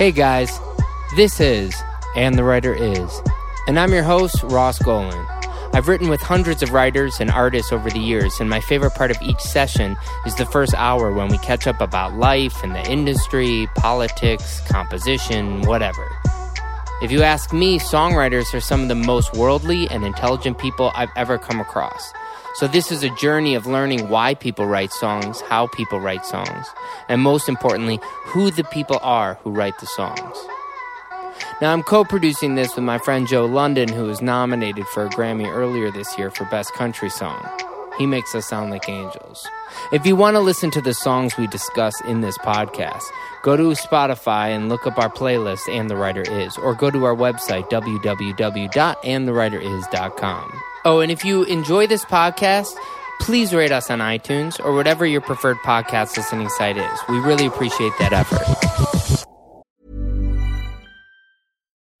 Hey guys, this is And the Writer Is, and I'm your host, Ross Golan. I've written with hundreds of writers and artists over the years, and my favorite part of each session is the first hour when we catch up about life and the industry, politics, composition, whatever. If you ask me, songwriters are some of the most worldly and intelligent people I've ever come across. So this is a journey of learning why people write songs, how people write songs, and most importantly, who the people are who write the songs. Now, I'm co-producing this with my friend Joe London, who was nominated for a Grammy earlier this year for Best Country Song. He makes us sound like angels. If you want to listen to the songs we discuss in this podcast, go to Spotify and look up our playlist, And the Writer Is, or go to our website, www.andthewriteris.com. Oh, and if you enjoy this podcast, please rate us on iTunes or whatever your preferred podcast listening site is. We really appreciate that effort.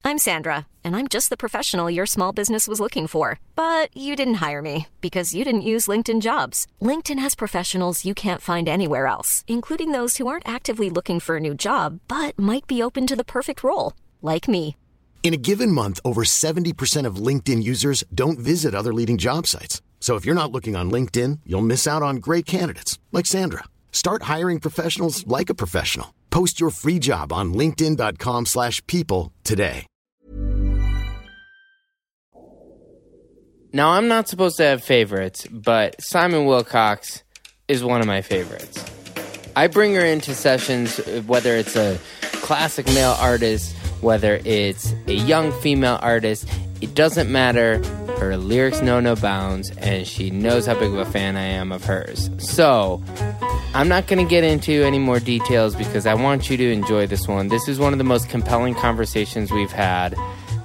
I'm Sandra, and I'm just the professional your small business was looking for. But you didn't hire me because you didn't use LinkedIn Jobs. LinkedIn has professionals you can't find anywhere else, including those who aren't actively looking for a new job, but might be open to the perfect role, like me. In a given month, over 70% of LinkedIn users don't visit other leading job sites. So if you're not looking on LinkedIn, you'll miss out on great candidates like Sandra. Start hiring professionals like a professional. Post your free job on linkedin.com/people today. Now, I'm not supposed to have favorites, but Simon Wilcox is one of my favorites. I bring her into sessions, whether it's a classic male artist, whether it's a young female artist, it doesn't matter. Her lyrics know no bounds, and she knows how big of a fan I am of hers. So, I'm not going to get into any more details because I want you to enjoy this one. This is one of the most compelling conversations we've had.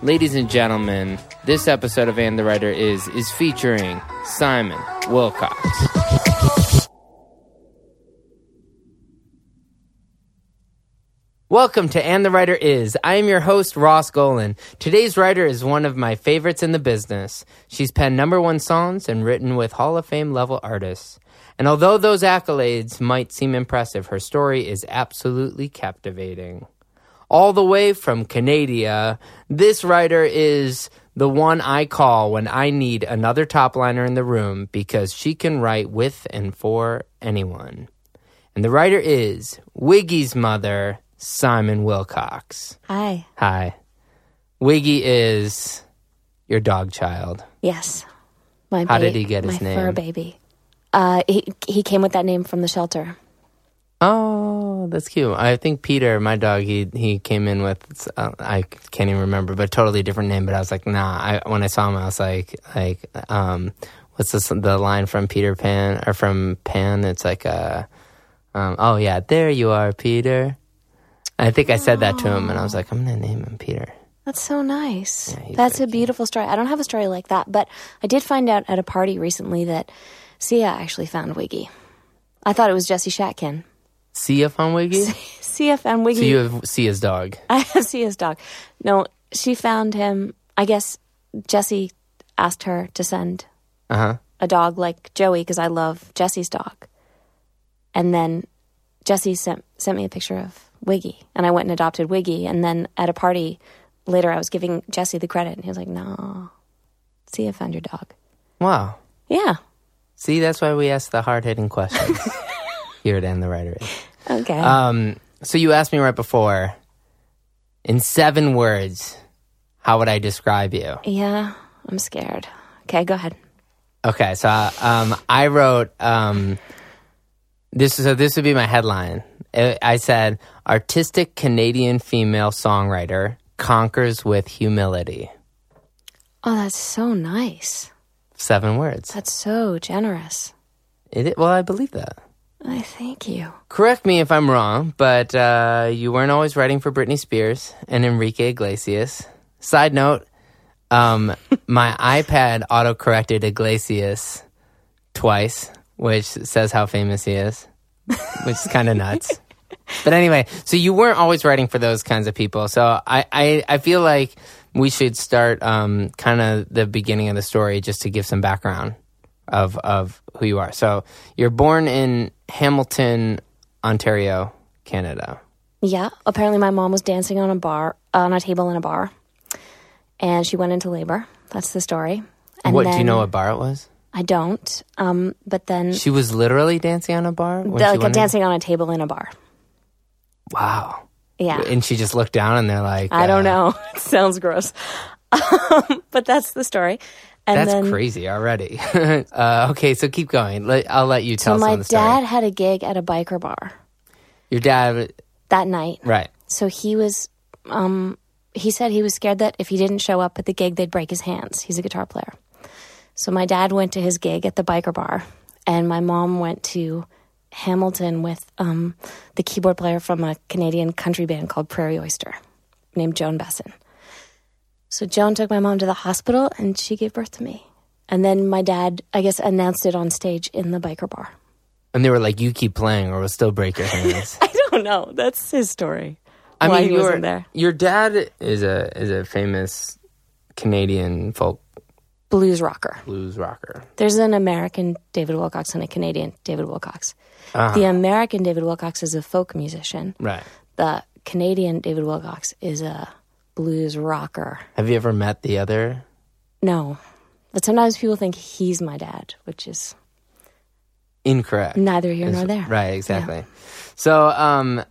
Ladies and gentlemen, this episode of And the Writer is featuring Simon Wilcox. Welcome to And the Writer Is. I am your host, Ross Golan. Today's writer is one of my favorites in the business. She's penned #1 songs and written with Hall of Fame level artists. And although those accolades might seem impressive, her story is absolutely captivating. All the way from Canada, this writer is the one I call when I need another top liner in the room because she can write with and for anyone. And the writer is Wiggy's mother, Simon Wilcox. Hi. Hi. Wiggy is your dog child. Yes. How did he get his name? My fur baby. He came with that name from the shelter. Oh, that's cute. I think Peter, my dog, he came in with, I can't even remember, but totally different name. But I was like, nah. When I saw him, I was like, what's the line from Peter Pan, or from Pan? It's like, oh yeah, there you are, Peter. I think I said that to him, and I was like, I'm going to name him Peter. That's so nice. Yeah, that's a beautiful story. I don't have a story like that, but I did find out at a party recently that Sia actually found Wiggy. I thought it was Jesse Shatkin. Sia found Wiggy? Sia found Wiggy. So you have Sia's dog. I have Sia's dog. No, she found him. I guess Jesse asked her to send a dog like Joey, because I love Jesse's dog. And then Jesse sent me a picture of Wiggy, and I went and adopted Wiggy, and then at a party later I was giving Jesse the credit, and he was like, no, see, I found your dog. Wow. Yeah. See, that's why we ask the hard-hitting questions here at And the Writer Is. Okay. So you asked me right before, in 7 words, how would I describe you? Yeah, I'm scared. Okay, go ahead. Okay, so I wrote, this would be my headline. I said, artistic Canadian female songwriter conquers with humility. Oh, that's so nice. 7 words. That's so generous. Well, I believe that. I thank you. Correct me if I'm wrong, but you weren't always writing for Britney Spears and Enrique Iglesias. Side note, my iPad auto-corrected Iglesias twice, which says how famous he is, which is kind of nuts. But anyway, so you weren't always writing for those kinds of people. So I feel like we should start kind of the beginning of the story just to give some background of who you are. So you're born in Hamilton, Ontario, Canada. Yeah, apparently my mom was dancing on a table in a bar, and she went into labor. That's the story. And what, do you know what bar it was? I don't, but then... She was literally dancing on a bar? Dancing on a table in a bar. Wow. Yeah. And she just looked down and they're like... I don't know. It sounds gross. But that's the story. And that's crazy already. Okay, so keep going. I'll let you tell some of the story. So my dad had a gig at a biker bar. Your dad... That night. Right. So he was... he said he was scared that if he didn't show up at the gig, they'd break his hands. He's a guitar player. So my dad went to his gig at the biker bar, and my mom went to Hamilton with the keyboard player from a Canadian country band called Prairie Oyster named Joan Besson. So Joan took my mom to the hospital, and she gave birth to me. And then my dad, I guess, announced it on stage in the biker bar. And they were like, you keep playing or we'll still break your hands. I don't know. That's his story. I mean, he wasn't there. Your dad is a famous Canadian folk Blues rocker. There's an American David Wilcox and a Canadian David Wilcox. Uh-huh. The American David Wilcox is a folk musician. Right. The Canadian David Wilcox is a blues rocker. Have you ever met the other? No. But sometimes people think he's my dad, which is... incorrect. Neither here nor there. Right, exactly. Yeah.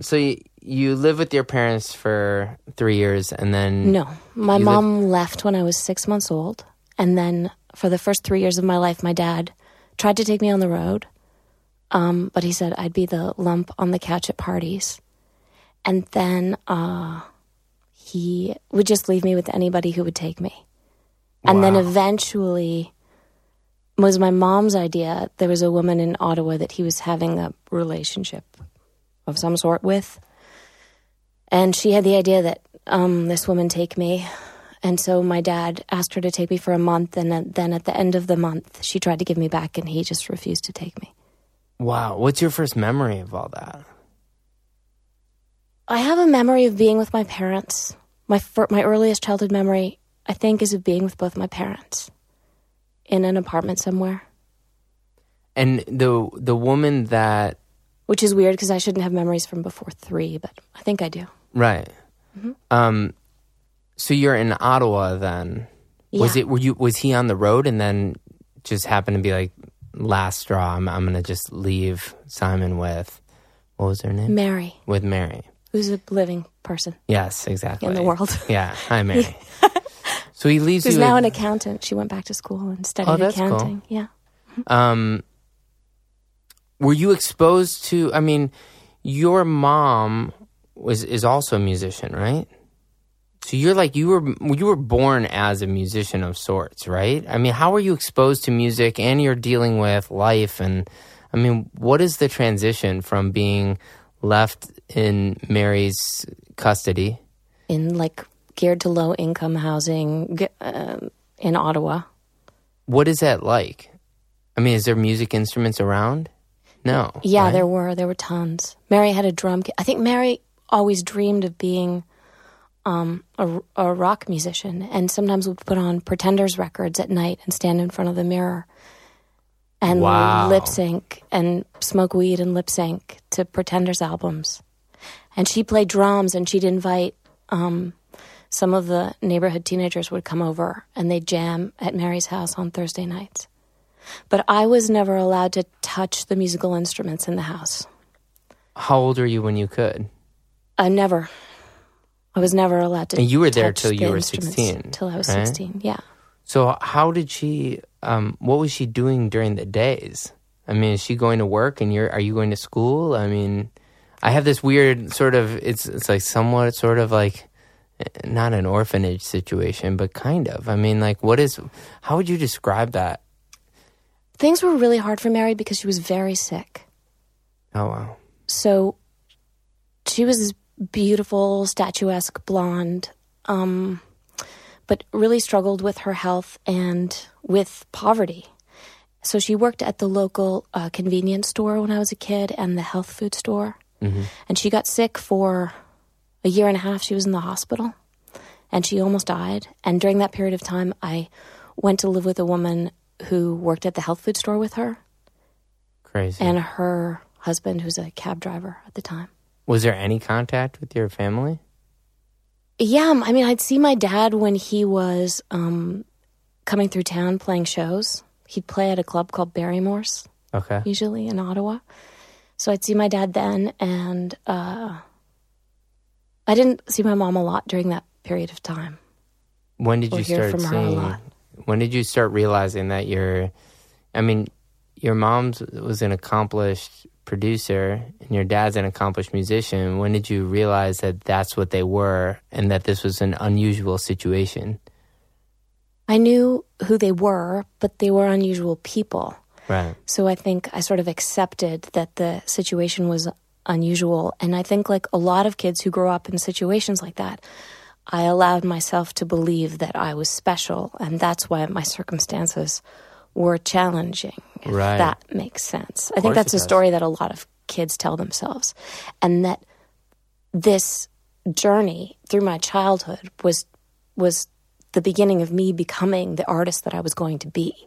So, you live with your parents for 3 years and then... No. My mom left when I was 6 months old. And then for the first 3 years of my life, my dad tried to take me on the road. But he said I'd be the lump on the couch at parties. And then he would just leave me with anybody who would take me. And wow. Then eventually, it was my mom's idea, there was a woman in Ottawa that he was having a relationship of some sort with. And she had the idea that this woman take me. And so my dad asked her to take me for a month, and then at the end of the month, she tried to give me back, and he just refused to take me. Wow. What's your first memory of all that? I have a memory of being with my parents. My earliest childhood memory, I think, is of being with both my parents in an apartment somewhere. And the woman that... Which is weird, because I shouldn't have memories from before 3, but I think I do. Right. Mm-hmm. So you're in Ottawa then. Yeah. Was he on the road and then just happened to be like, last straw, I'm going to just leave Simon with, what was her name? Mary. With Mary. Who's a living person. Yes, exactly. In the world. Yeah. Hi, Mary. So he leaves She's you. She's now an accountant. She went back to school and studied accounting. Cool. Yeah. Were you exposed to, I mean, your mom is also a musician, right? So you're like, you were born as a musician of sorts, right? I mean, how were you exposed to music and you're dealing with life? And I mean, what is the transition from being left in Mary's custody? In like geared to low income housing in Ottawa. What is that like? I mean, is there music instruments around? No. Yeah, right? There were tons. Mary had a drum kit. I think Mary always dreamed of being... a rock musician, and sometimes would put on Pretenders records at night and stand in front of the mirror and wow. Lip sync and smoke weed and lip sync to Pretenders albums. And she played drums, and she'd invite some of the neighborhood teenagers would come over and they'd jam at Mary's house on Thursday nights. But I was never allowed to touch the musical instruments in the house. How old were you when you could? Never. I was never allowed to. And you were there till you were 16. Till I was 16, yeah. So how did she? What was she doing during the days? I mean, is she going to work? And are you going to school? I mean, I have this weird sort of. It's like somewhat sort of like, not an orphanage situation, but kind of. I mean, like, what is? How would you describe that? Things were really hard for Mary because she was very sick. Oh wow! So, she was this beautiful, statuesque blonde, but really struggled with her health and with poverty. So she worked at the local convenience store when I was a kid and the health food store. Mm-hmm. And she got sick for a year and a half. She was in the hospital and she almost died. And during that period of time, I went to live with a woman who worked at the health food store with her. Crazy. And her husband, who's a cab driver at the time. Was there any contact with your family? Yeah, I mean, I'd see my dad when he was coming through town playing shows. He'd play at a club called Barrymore's, okay, usually in Ottawa. So I'd see my dad then, and I didn't see my mom a lot during that period of time. When did you start seeing? When did you start realizing that your mom was an accomplished producer and your dad's an accomplished musician? When did you realize that that's what they were and that this was an unusual situation? I knew who they were, but they were unusual people. Right. So I think I sort of accepted that the situation was unusual. And I think like a lot of kids who grow up in situations like that, I allowed myself to believe that I was special, and that's why my circumstances were challenging, if right. that makes sense. I think that's a story that a lot of kids tell themselves, and that this journey through my childhood was the beginning of me becoming the artist that I was going to be,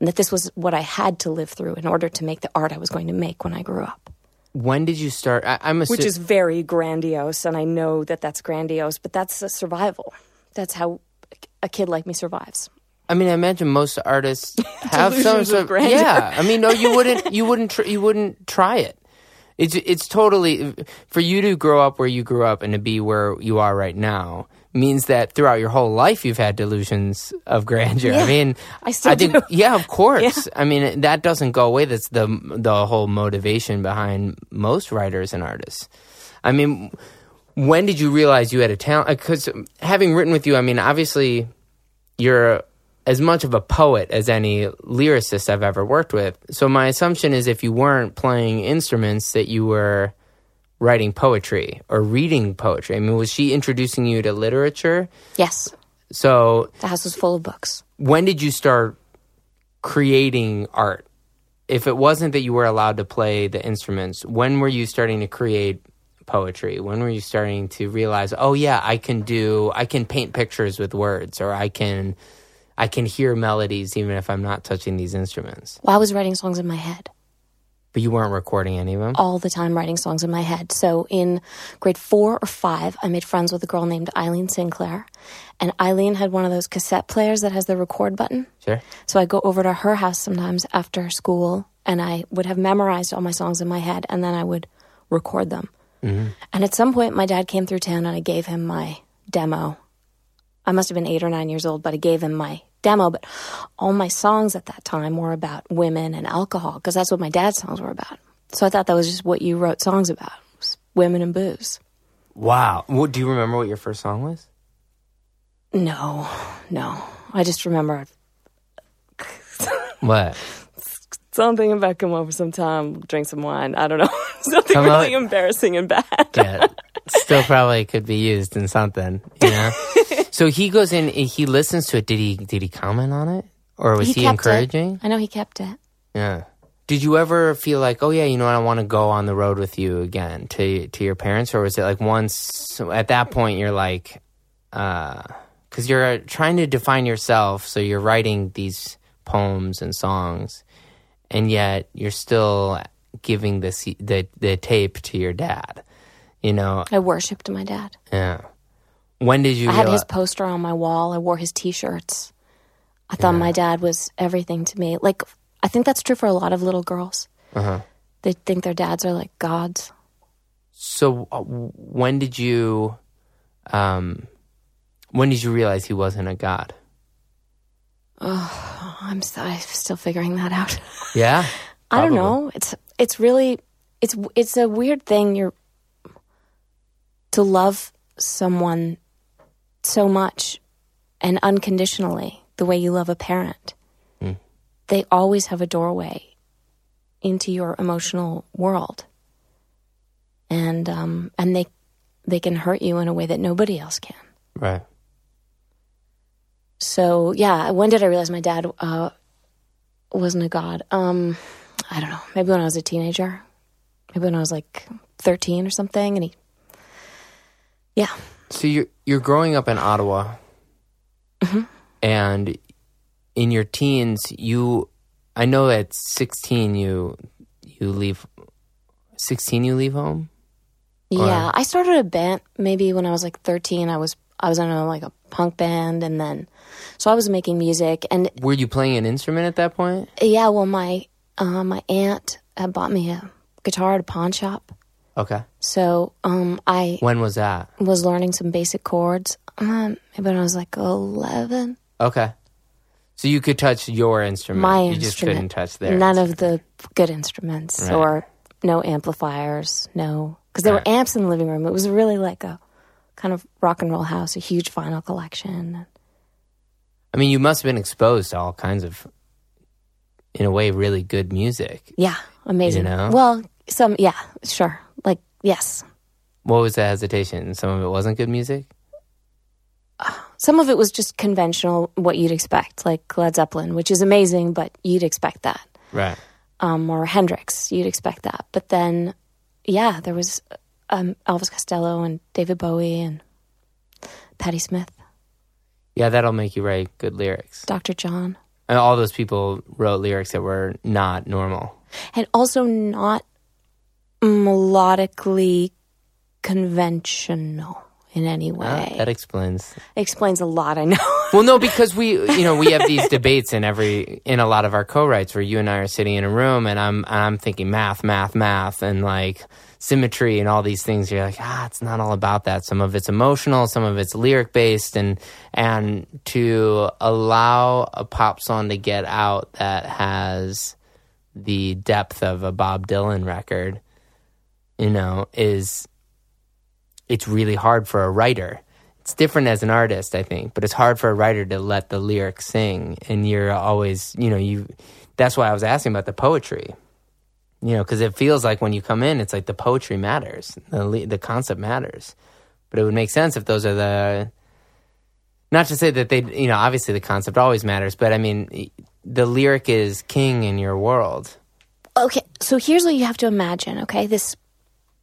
and that this was what I had to live through in order to make the art I was going to make when I grew up. When did you start? Which is very grandiose, and I know that that's grandiose, but that's a survival. That's how a kid like me survives. I mean, I imagine most artists have some sort of grandeur. Yeah, I mean, no, you wouldn't try it. It's totally, for you to grow up where you grew up and to be where you are right now means that throughout your whole life you've had delusions of grandeur. Yeah, I mean, I still do. Yeah, of course. Yeah. I mean, that doesn't go away. That's the whole motivation behind most writers and artists. I mean, when did you realize you had a talent? Because having written with you, I mean, obviously you're as much of a poet as any lyricist I've ever worked with. So my assumption is if you weren't playing instruments that you were writing poetry or reading poetry. I mean, was she introducing you to literature? Yes. So the house was full of books. When did you start creating art? If it wasn't that you were allowed to play the instruments, when were you starting to create poetry? When were you starting to realize, oh yeah, I can paint pictures with words, or I can hear melodies even if I'm not touching these instruments? Well, I was writing songs in my head. But you weren't recording any of them? All the time writing songs in my head. So in grade 4 or 5, I made friends with a girl named Eileen Sinclair. And Eileen had one of those cassette players that has the record button. Sure. So I'd go over to her house sometimes after school, and I would have memorized all my songs in my head, and then I would record them. Mm-hmm. And at some point, my dad came through town, and I gave him my demo. I must have been 8 or 9 years old, but I gave him my demo, but all my songs at that time were about women and alcohol, because that's what my dad's songs were about. So I thought that was just what you wrote songs about, was women and booze. Wow. Do you remember what your first song was? No. I just remember... What? Something about come over sometime, drink some wine. I don't know. Something come really out. Embarrassing and bad. Yeah. Still probably could be used in something, you know? So he goes in, he listens to it. Did he comment on it? Or was he encouraging? It. I know he kept it. Yeah. Did you ever feel like, oh yeah, you know what, I want to go on the road with you again to your parents? Or was it like once, at that point you're like, because you're trying to define yourself, so you're writing these poems and songs, and yet you're still giving the tape to your dad, you know? I worshipped my dad. Yeah. When did you I had his poster on my wall. I wore his T-shirts. I thought my dad was everything to me. Like, I think that's true for a lot of little girls. Uh-huh. They think their dads are like gods. So when did you realize he wasn't a god? Oh, I'm still figuring that out. Yeah? Probably. I don't know. It's really... It's a weird thing to love someone so much and unconditionally the way you love a parent. Mm. They always have a doorway into your emotional world, and they can hurt you in a way that nobody else can. Right. So yeah, when did I realize my dad wasn't a god? I don't know, maybe when I was a teenager, maybe when I was like 13 or something, and he... Yeah. So you're growing up in Ottawa, mm-hmm. and in your teens, I know at 16 you leave home? Yeah, I started a band maybe when I was like 13. I was in a punk band, and then so I was making music. And were you playing an instrument at that point? Yeah, well, my aunt had bought me a guitar at a pawn shop. Okay. So I when was that? Was learning some basic chords. Maybe when I was like 11. Okay. So you could touch your instrument. My instrument. You just couldn't touch theirs. None of the good instruments, right. Or no amplifiers, no. Because there were amps in the living room. It was really like a kind of rock and roll house, a huge vinyl collection. I mean, you must have been exposed to all kinds of, in a way, really good music. Yeah, amazing. You know? Well, some, yeah, sure. Like, yes. What was the hesitation? Some of it wasn't good music? Some of it was just conventional, what you'd expect, like Led Zeppelin, which is amazing, but you'd expect that. Right. Or Hendrix, you'd expect that. But then, yeah, there was Elvis Costello and David Bowie and Patti Smith. Yeah, that'll make you write good lyrics. Dr. John. And all those people wrote lyrics that were not normal. And also not melodically conventional in any way. That explains a lot, I know. Well, no, because we have these debates in a lot of our co-writes where you and I are sitting in a room and I'm thinking math and like symmetry and all these things. You're like, it's not all about that. Some of it's emotional, some of it's lyric based, and to allow a pop song to get out that has the depth of a Bob Dylan record, it's really hard for a writer. It's different as an artist, I think, but it's hard for a writer to let the lyrics sing. And you're always, that's why I was asking about the poetry, because it feels like when you come in, it's like the poetry matters, the concept matters. But it would make sense if those are not to say that they, obviously the concept always matters, but I mean, the lyric is king in your world. Okay, so here's what you have to imagine, okay? This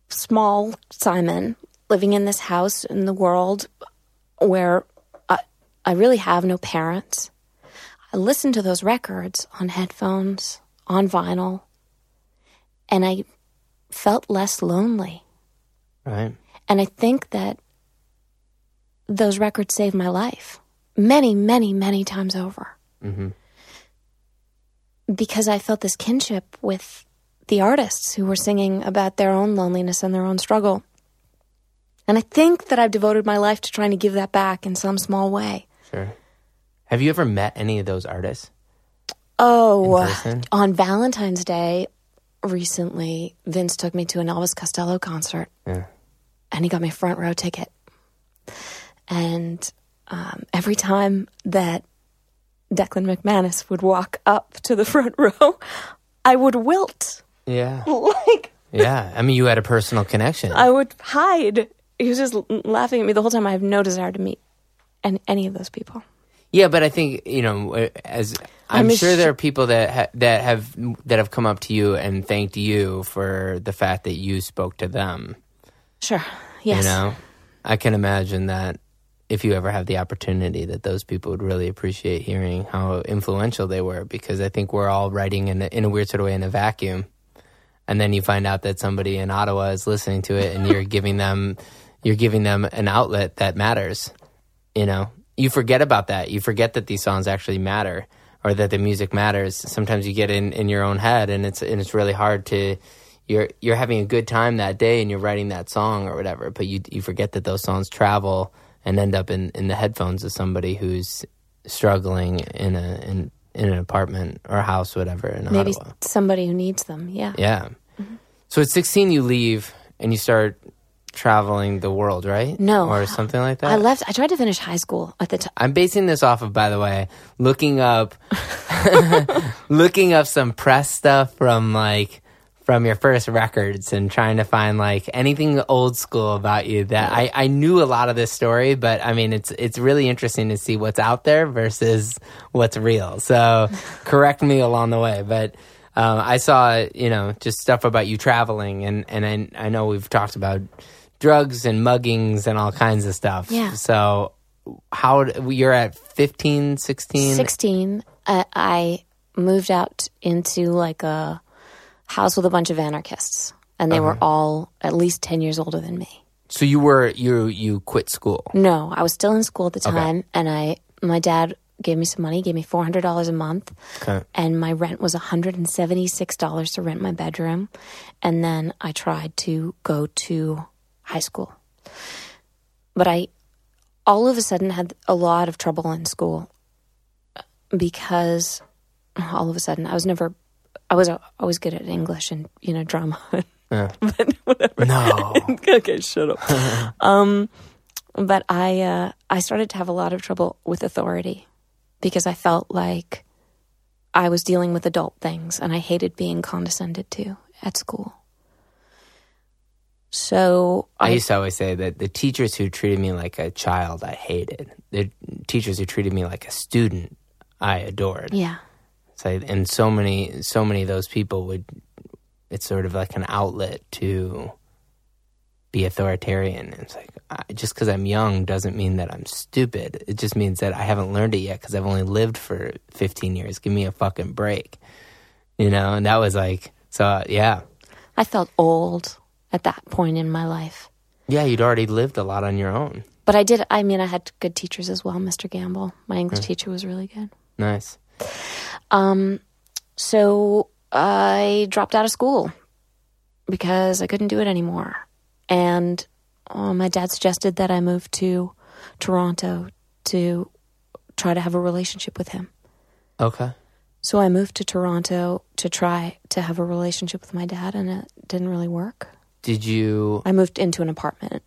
small Simon living in this house in the world where I really have no parents. I listen to those records on headphones, on vinyl, and I felt less lonely. Right. And I think that those records saved my life many, many, many times over. Mm-hmm. Because I felt this kinship with the artists who were singing about their own loneliness and their own struggle. And I think that I've devoted my life to trying to give that back in some small way. Sure. Have you ever met any of those artists? Oh, on Valentine's Day recently, Vince took me to an Elvis Costello concert. Yeah. And he got me a front row ticket. And every time that Declan McManus would walk up to the front row, I would wilt. Yeah. Yeah. I mean, you had a personal connection. I would hide. He was just laughing at me the whole time. I have no desire to meet any of those people. Yeah, but I think, as I'm sure there are people that have come up to you and thanked you for the fact that you spoke to them. Sure, yes. I can imagine that if you ever have the opportunity that those people would really appreciate hearing how influential they were, because I think we're all writing in a weird sort of way in a vacuum. And then you find out that somebody in Ottawa is listening to it and you're giving them an outlet that matters. You forget about that. You forget that these songs actually matter or that the music matters. Sometimes you get in your own head and it's really hard to you're having a good time that day and you're writing that song or whatever, but you forget that those songs travel and end up in the headphones of somebody who's struggling in an apartment or a house, whatever, in Ottawa. Maybe somebody who needs them, yeah. Yeah. Mm-hmm. So at 16, you leave and you start traveling the world, right? No. Or something like that? I left. I tried to finish high school at the time. I'm basing this off of, by the way, looking up some press stuff from your first records and trying to find anything old school about you that I knew a lot of this story, but I mean, it's really interesting to see what's out there versus what's real. So correct me along the way, but I saw, just stuff about you traveling and I know we've talked about drugs and muggings and all kinds of stuff. Yeah. So you're at 15, 16? 16. I moved out into a house with a bunch of anarchists. and they were all at least 10 years older than me. So you were you quit school? No, I was still in school at the time, and my dad gave me some money, gave me $400 a month, and my rent was $176 to rent my bedroom, and then I tried to go to high school. But I all of a sudden had a lot of trouble in school because all of a sudden I was always good at English and, you know, drama. Yeah. But whatever. No. Okay, shut up. But I started to have a lot of trouble with authority because I felt like I was dealing with adult things and I hated being condescended to at school. So I used to always say that the teachers who treated me like a child, I hated. The teachers who treated me like a student, I adored. Yeah. So, and so many of those people would. It's sort of like an outlet to be authoritarian. It's like, just because I'm young doesn't mean that I'm stupid. It just means that I haven't learned it yet because I've only lived for 15 years. Give me a fucking break. You know? And that was like, so yeah. I felt old at that point in my life. Yeah, you'd already lived a lot on your own. But I had good teachers as well. Mr. Gamble, my English teacher, was really good. Nice. So I dropped out of school because I couldn't do it anymore. And my dad suggested that I move to Toronto to try to have a relationship with him. Okay. So I moved to Toronto to try to have a relationship with my dad, and it didn't really work. Did you... I moved into an apartment,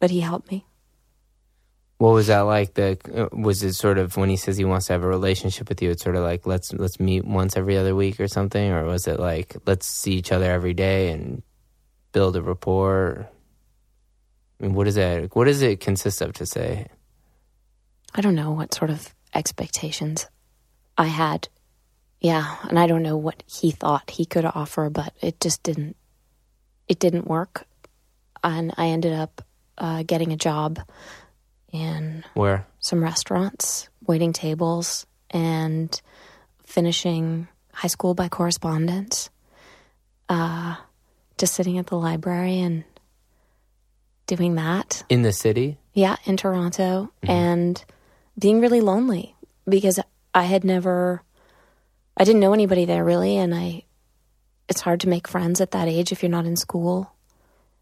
but he helped me. What was that like? Was it sort of when he says he wants to have a relationship with you, it's sort of like, let's meet once every other week or something? Or was it like, let's see each other every day and build a rapport? I mean, what does it consist of to say? I don't know what sort of expectations I had. Yeah, and I don't know what he thought he could offer, but it just didn't. It didn't work, and I ended up getting a job in some restaurants, waiting tables, and finishing high school by correspondence, just sitting at the library and doing that. In the city? Yeah, in Toronto, and being really lonely because I didn't know anybody there really, and it's hard to make friends at that age if you're not in school.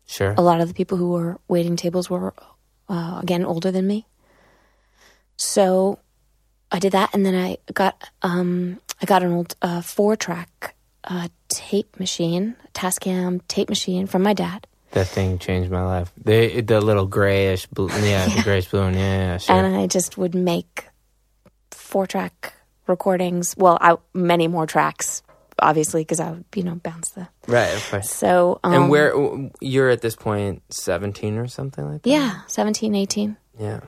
Sure. A lot of the people who were waiting tables were, again, older than me. So I did that, and then I got an old 4-track tape machine, Tascam tape machine from my dad. That thing changed my life. The little grayish blue, yeah, yeah. The grayish blue one, yeah, sure. And I just would make 4-track recordings. Well, many more tracks, obviously, because I would, bounce the... Right, of course. So, and you're at this point 17 or something like that? Yeah, 17, 18. Yeah.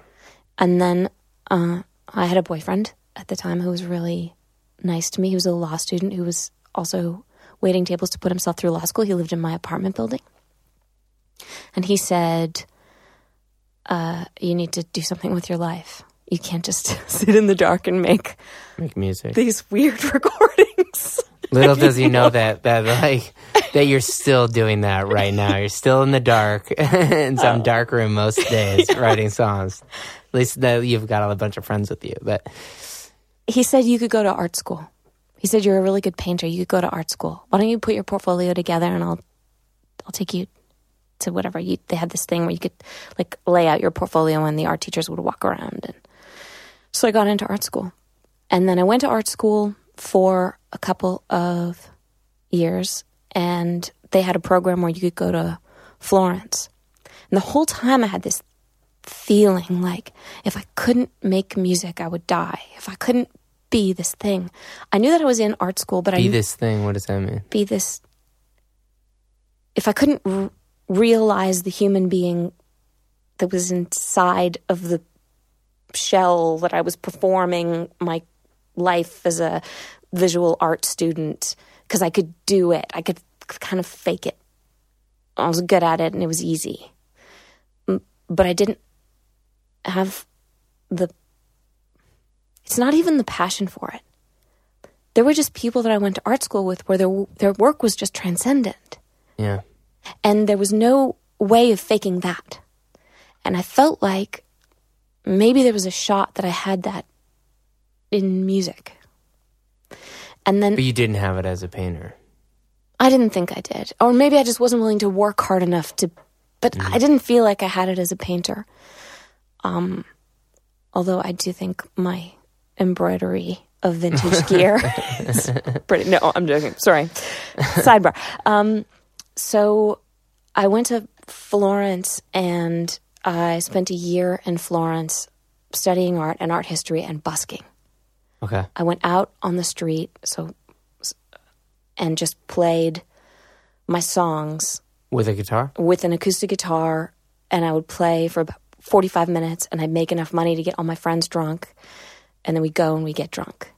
And then I had a boyfriend at the time who was really nice to me. He was a law student who was also waiting tables to put himself through law school. He lived in my apartment building. And he said, you need to do something with your life. You can't just sit in the dark and make music. These weird recordings. Little does he know that you're still doing that right now. You're still in the dark in some dark room most days writing songs. At least you've got a bunch of friends with you. But he said you could go to art school. He said you're a really good painter. You could go to art school. Why don't you put your portfolio together and I'll take you to whatever. They had this thing where you could like lay out your portfolio and the art teachers would walk around. And so I got into art school, and then I went to art school for a couple of years, and they had a program where you could go to Florence. And the whole time I had this feeling like if I couldn't make music, I would die. If I couldn't be this thing. I knew that I was in art school, but I... Be this thing? What does that mean? Be this... If I couldn't realize the human being that was inside of the shell that I was performing my life as a visual art student, because I could do it. I could kind of fake it. I was good at it and it was easy. But I didn't have it's not even the passion for it. There were just people that I went to art school with where their work was just transcendent. Yeah. And there was no way of faking that. And I felt like maybe there was a shot that I had that in music. And then, but you didn't have it as a painter. I didn't think I did. Or maybe I just wasn't willing to work hard enough to... But I didn't feel like I had it as a painter. Although I do think my embroidery of vintage gear is pretty... No, I'm joking. Sorry. Sidebar. So I went to Florence and I spent a year in Florence studying art and art history and busking. Okay. I went out on the street and just played my songs. With a guitar? With an acoustic guitar. And I would play for about 45 minutes and I'd make enough money to get all my friends drunk. And then we'd go and we'd get drunk.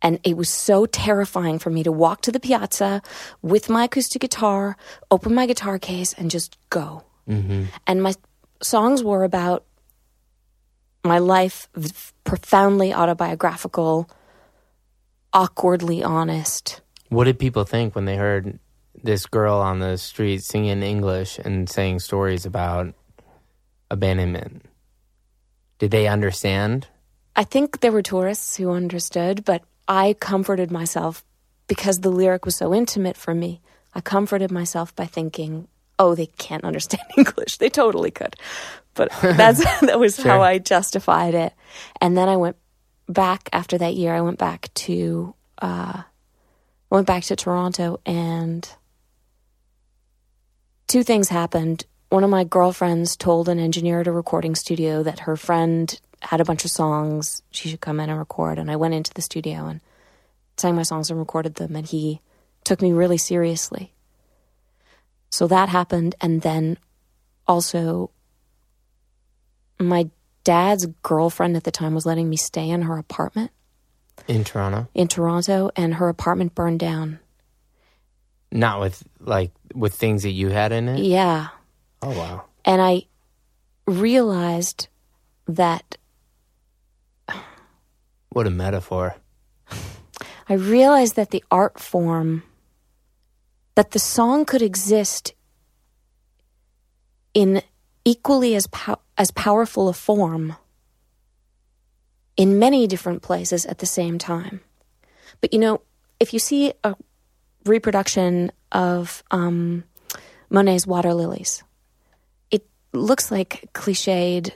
And it was so terrifying for me to walk to the piazza with my acoustic guitar, open my guitar case, and just go. Mm-hmm. And my songs were about my life, profoundly autobiographical, awkwardly honest. What did people think when they heard this girl on the street singing English and saying stories about abandonment? Did they understand? I think there were tourists who understood, but I comforted myself because the lyric was so intimate for me. I comforted myself by thinking, oh, they can't understand English. They totally could. But that was sure. How I justified it. And then I went back after that year. I went back to Toronto, and two things happened. One of my girlfriends told an engineer at a recording studio that her friend had a bunch of songs. She should come in and record. And I went into the studio and sang my songs and recorded them. And he took me really seriously. So that happened. And then also my dad's girlfriend at the time was letting me stay in her apartment. In Toronto? In Toronto. And her apartment burned down. Not with things that you had in it? Yeah. Oh, wow. And I realized that... What a metaphor. I realized that the art form, that the song could exist in equally as powerful a form in many different places at the same time. But, you know, if you see a reproduction of Monet's Water Lilies, it looks like cliched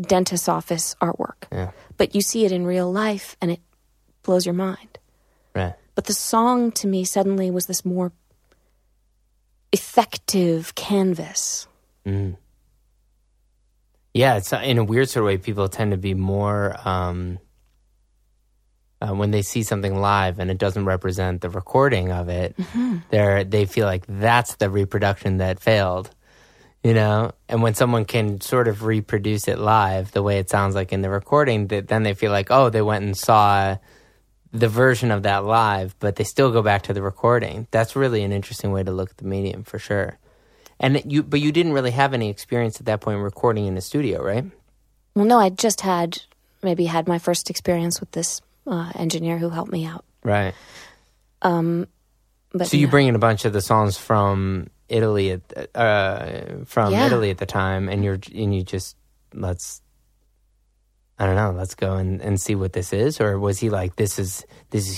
dentist's office artwork. Yeah. But you see it in real life and it blows your mind. Right. But the song to me suddenly was this more effective canvas. Mm. Yeah, it's in a weird sort of way, people tend to be more, when they see something live and it doesn't represent the recording of it, mm-hmm. They feel like that's the reproduction that failed, you know? And when someone can sort of reproduce it live, the way it sounds like in the recording, then they feel like, oh, they went and saw the version of that live, but they still go back to the recording. That's really an interesting way to look at the medium, for sure. But you didn't really have any experience at that point recording in the studio, right? Well, no, I just had my first experience with this engineer who helped me out. Right. So you bring in a bunch of the songs from Italy at the time, and let's go and see what this is. Or was he like, this is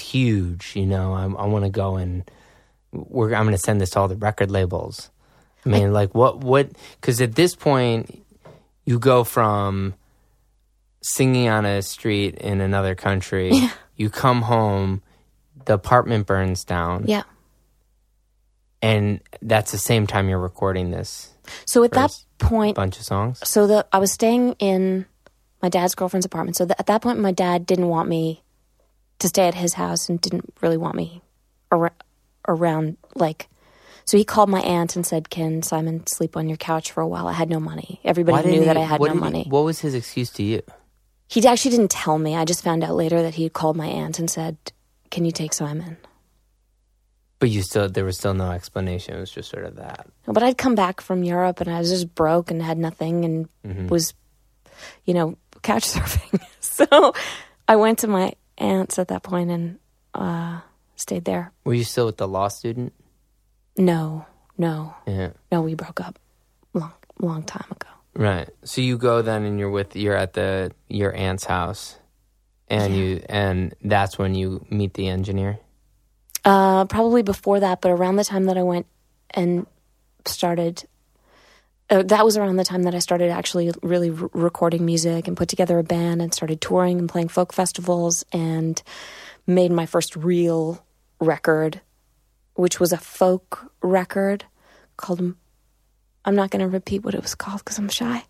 huge? You know, I want to go and I'm going to send this to all the record labels. I mean, like, what? Because at this point, you go from singing on a street in another country, yeah. You come home, the apartment burns down. Yeah. And that's the same time you're recording this. So at that point... bunch of songs? So I was staying in my dad's girlfriend's apartment. So at that point, my dad didn't want me to stay at his house and didn't really want me around, like... So he called my aunt and said, "Can Simon sleep on your couch for a while?" I had no money. Everybody knew that I had no money. What was his excuse to you? He actually didn't tell me. I just found out later that he called my aunt and said, "Can you take Simon?" But there was still no explanation. It was just sort of that. But I'd come back from Europe and I was just broke and had nothing and mm-hmm. was, you know, couch surfing. So I went to my aunt's at that point and stayed there. Were you still with the law student? No, No. Yeah. No, we broke up long time ago. Right. So you go then and you're at your aunt's house and yeah. and that's when you meet the engineer? Probably before that, but around the time that I went and started that was around the time that I started actually really recording music and put together a band and started touring and playing folk festivals and made my first real record, which was a folk record called... I'm not going to repeat what it was called because I'm shy,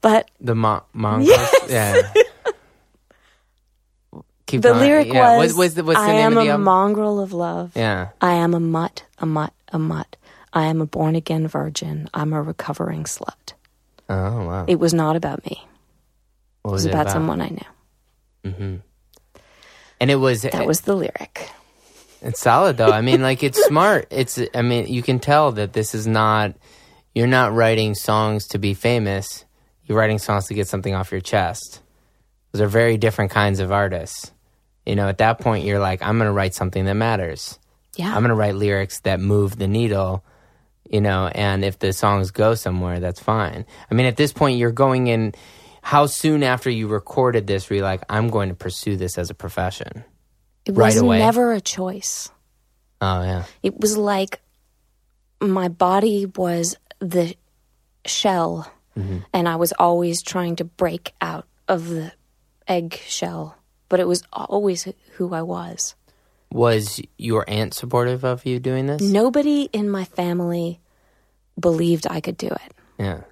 but... The Mongols? Yes. Yeah. Keep the going. Lyric yeah. was... What's the name of the album? I am a mongrel of love. Yeah. I am a mutt, a mutt, a mutt. I am a born-again virgin. I'm a recovering slut. Oh, wow. It was not about me. What was it about? Someone I knew. Mm-hmm. And it was... That was the lyric. It's solid, though. I mean, like, it's smart. I mean, you can tell that this is not... You're not writing songs to be famous. You're writing songs to get something off your chest. Those are very different kinds of artists. You know, at that point, you're like, I'm going to write something that matters. Yeah. I'm going to write lyrics that move the needle... You know, and if the songs go somewhere, that's fine. I mean, at this point, you're going in. How soon after you recorded this were you like, I'm going to pursue this as a profession? It was never a choice. Oh, yeah. It was like my body was the shell, mm-hmm. and I was always trying to break out of the eggshell, but it was always who I was. Was your aunt supportive of you doing this? Nobody in my family believed I could do it. Yeah.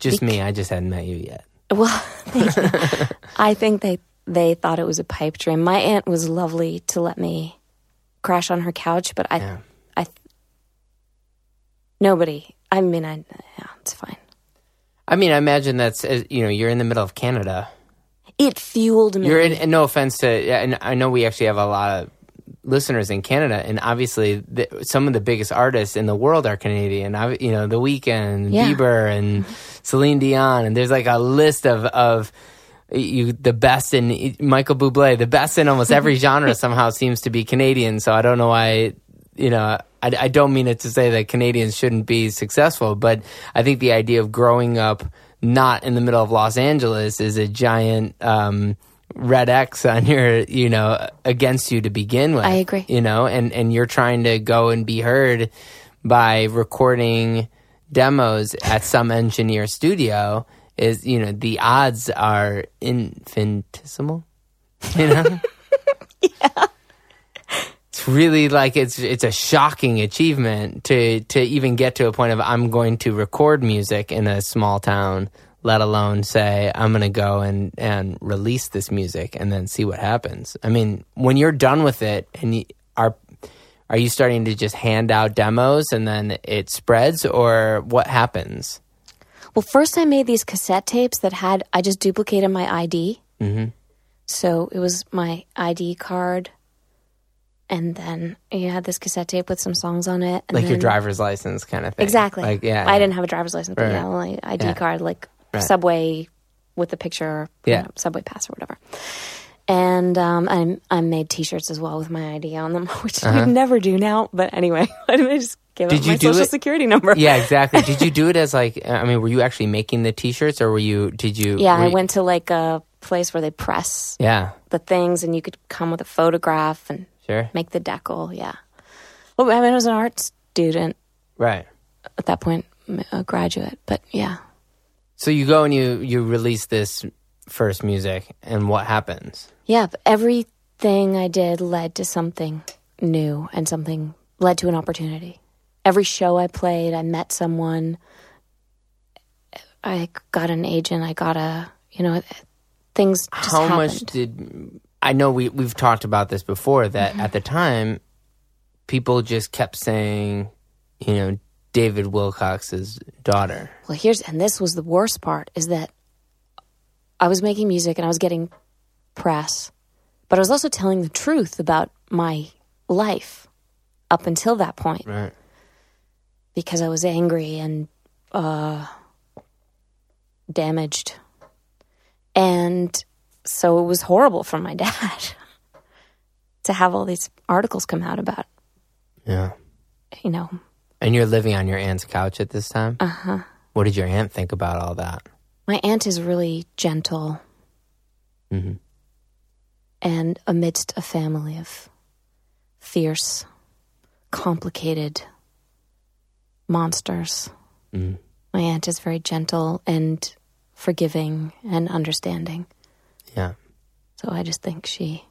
Just me. I just hadn't met you yet. Well, thank you. I think they thought it was a pipe dream. My aunt was lovely to let me crash on her couch, but nobody. I mean, yeah, it's fine. I mean, I imagine that's, you know, you're in the middle of Canada. It fueled me. And no offense to, and I know we actually have a lot of listeners in Canada, and obviously some of the biggest artists in the world are Canadian. You know, The Weeknd, yeah. Bieber, and Celine Dion, and there's like a list of the best in Michael Bublé. The best in almost every genre somehow seems to be Canadian. So I don't know why. You know, I don't mean it to say that Canadians shouldn't be successful, but I think the idea of growing up not in the middle of Los Angeles is a giant red X on your, you know, against you to begin with. I agree. You know, and you're trying to go and be heard by recording demos at some engineer studio is, you know, the odds are infinitesimal, you know? Yeah. It's really like it's a shocking achievement to even get to a point of I'm going to record music in a small town, let alone say, I'm going to go and release this music and then see what happens. I mean, when you're done with it, and are you starting to just hand out demos and then it spreads, or what happens? Well, first I made these cassette tapes that I just duplicated my ID. Mm-hmm. So it was my ID card, and then you had this cassette tape with some songs on it. And like your driver's license kind of thing. Exactly. Like, yeah, I didn't have a driver's license, but yeah, only ID card, like... Right. Subway with a picture, yeah, you know, Subway pass or whatever. And I made T-shirts as well with my ID on them, which I would never do now. But anyway, I just gave up my social security number. Yeah, exactly. Did you do it as like, I mean, were you actually making the T-shirts or did you? Yeah, I went to like a place where they press the things and you could come with a photograph and make the decal, yeah. Well, I mean, I was an art student. Right. At that point, a graduate, but yeah. So you go and you release this first music, and what happens? Yeah, everything I did led to something new, and something led to an opportunity. Every show I played, I met someone. I got an agent. I got things just happened. How much did... I know we've talked about this before, that mm-hmm. at the time, people just kept saying, you know, David Wilcox's daughter. Well, this was the worst part, is that I was making music and I was getting press, but I was also telling the truth about my life up until that point. Right. Because I was angry and damaged. And so it was horrible for my dad to have all these articles come out about, you know, And you're living on your aunt's couch at this time? Uh-huh. What did your aunt think about all that? My aunt is really gentle. Mm-hmm. And amidst a family of fierce, complicated monsters, mm-hmm. my aunt is very gentle and forgiving and understanding. Yeah. So I just think she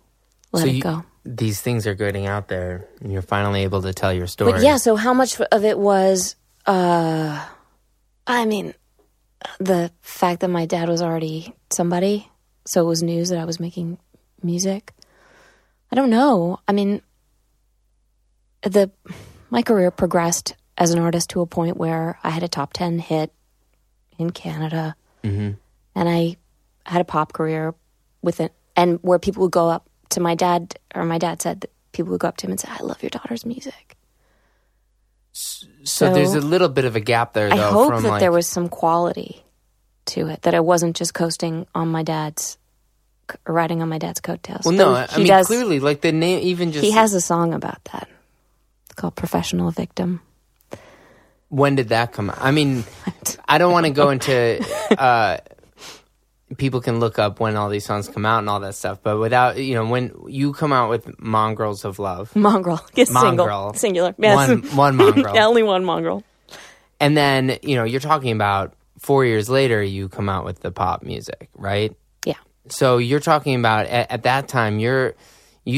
let it go. These things are getting out there, and you're finally able to tell your story. But yeah, so how much of it was, the fact that my dad was already somebody, so it was news that I was making music. I don't know. I mean, my career progressed as an artist to a point where I had a top 10 hit in Canada, mm-hmm. and I had a pop career with it, and where people would go up to my dad, or my dad said that people would go up to him and say, I love your daughter's music. So there's a little bit of a gap there, though. I hope that there was some quality to it, that I wasn't just coasting on my dad's, or riding on my dad's coattails. Well, no, I mean, clearly, like the name, even just... He has a song about that. It's called Professional Victim. When did that come out? I mean, I don't want to go into... people can look up when all these songs come out and all that stuff, but without, when you come out with Mongrels of Love. Mongrel. Yes, Mongrel. Singular. Yes. One mongrel. Yeah, only one mongrel. And then, you're talking about 4 years later, you come out with the pop music, right? Yeah. So you're talking about, at that time, you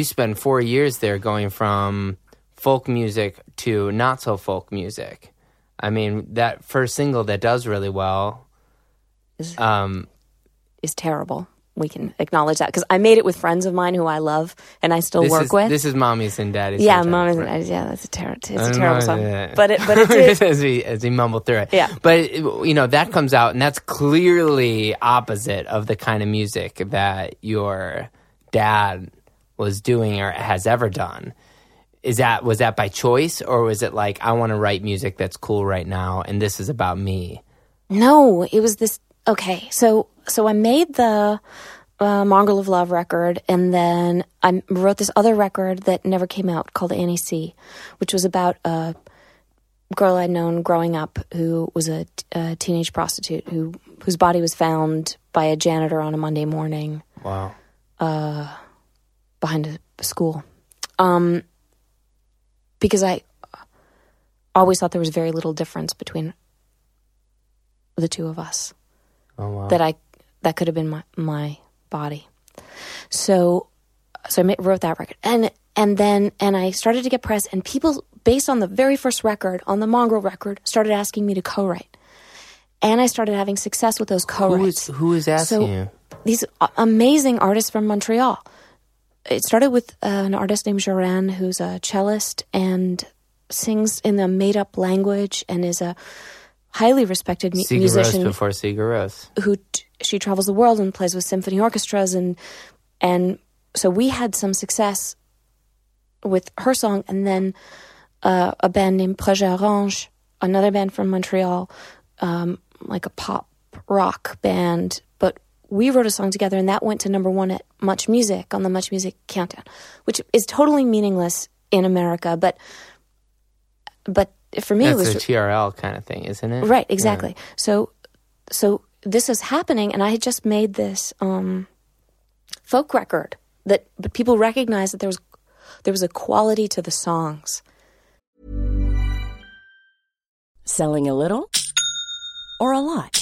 spend 4 years there going from folk music to not so folk music. I mean, that first single that does really well... is terrible. We can acknowledge that, because I made it with friends of mine who I love and I still work with. This is Mommies and Daddies. Yeah, Mommies and Daddies. Yeah, that's a terrible song. Yeah. But it as he mumbled through it. Yeah. But that comes out, and that's clearly opposite of the kind of music that your dad was doing or has ever done. Was that by choice, or was it like, I want to write music that's cool right now and this is about me? No, it was this. Okay, so I made the Mongrel of Love record, and then I wrote this other record that never came out called Annie C, which was about a girl I'd known growing up who was a teenage prostitute whose body was found by a janitor on a Monday morning. Wow. Behind a school. Because I always thought there was very little difference between the two of us. Oh, wow. That could have been my body. So I wrote that record. And then I started to get press, and people, based on the very first record, on the Mongrel record, started asking me to co-write. And I started having success with those co-writes. Who is asking you? These amazing artists from Montreal. It started with an artist named Joran, who's a cellist and sings in a made-up language and is a highly respected musician. Before Sigur Rós. She travels the world and plays with symphony orchestras. And so we had some success with her song. And then a band named Projet Orange, another band from Montreal, like a pop rock band. But we wrote a song together, and that went to number one at Much Music, on the Much Music Countdown, which is totally meaningless in America. But for me, it was a TRL kind of thing, isn't it? Right, exactly. Yeah. So this is happening, and I had just made this folk record but people recognized that there was a quality to the songs. Selling a little or a lot?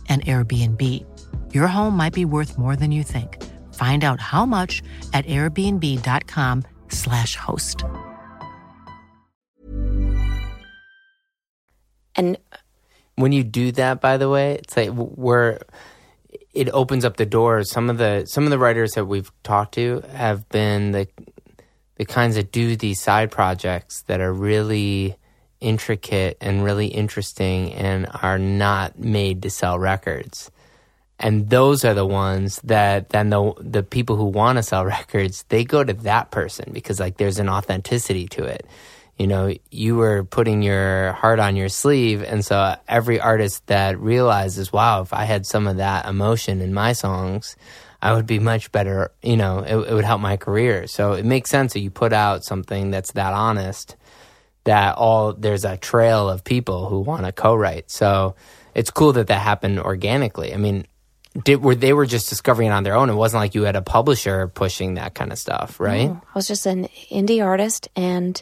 an Airbnb. Your home might be worth more than you think. Find out how much at airbnb.com/host. And when you do that, by the way, it's like it opens up the doors. Some of the writers that we've talked to have been the kinds that do these side projects that are really intricate and really interesting and are not made to sell records. And those are the ones that then the people who want to sell records, they go to that person because like there's an authenticity to it. You know, you were putting your heart on your sleeve. And so every artist that realizes, wow, if I had some of that emotion in my songs, I would be much better, you know, it would help my career. So it makes sense that you put out something that's that honest, that there's a trail of people who want to co-write. So it's cool that happened organically. I mean, they were just discovering it on their own. It wasn't like you had a publisher pushing that kind of stuff, right? No, I was just an indie artist, and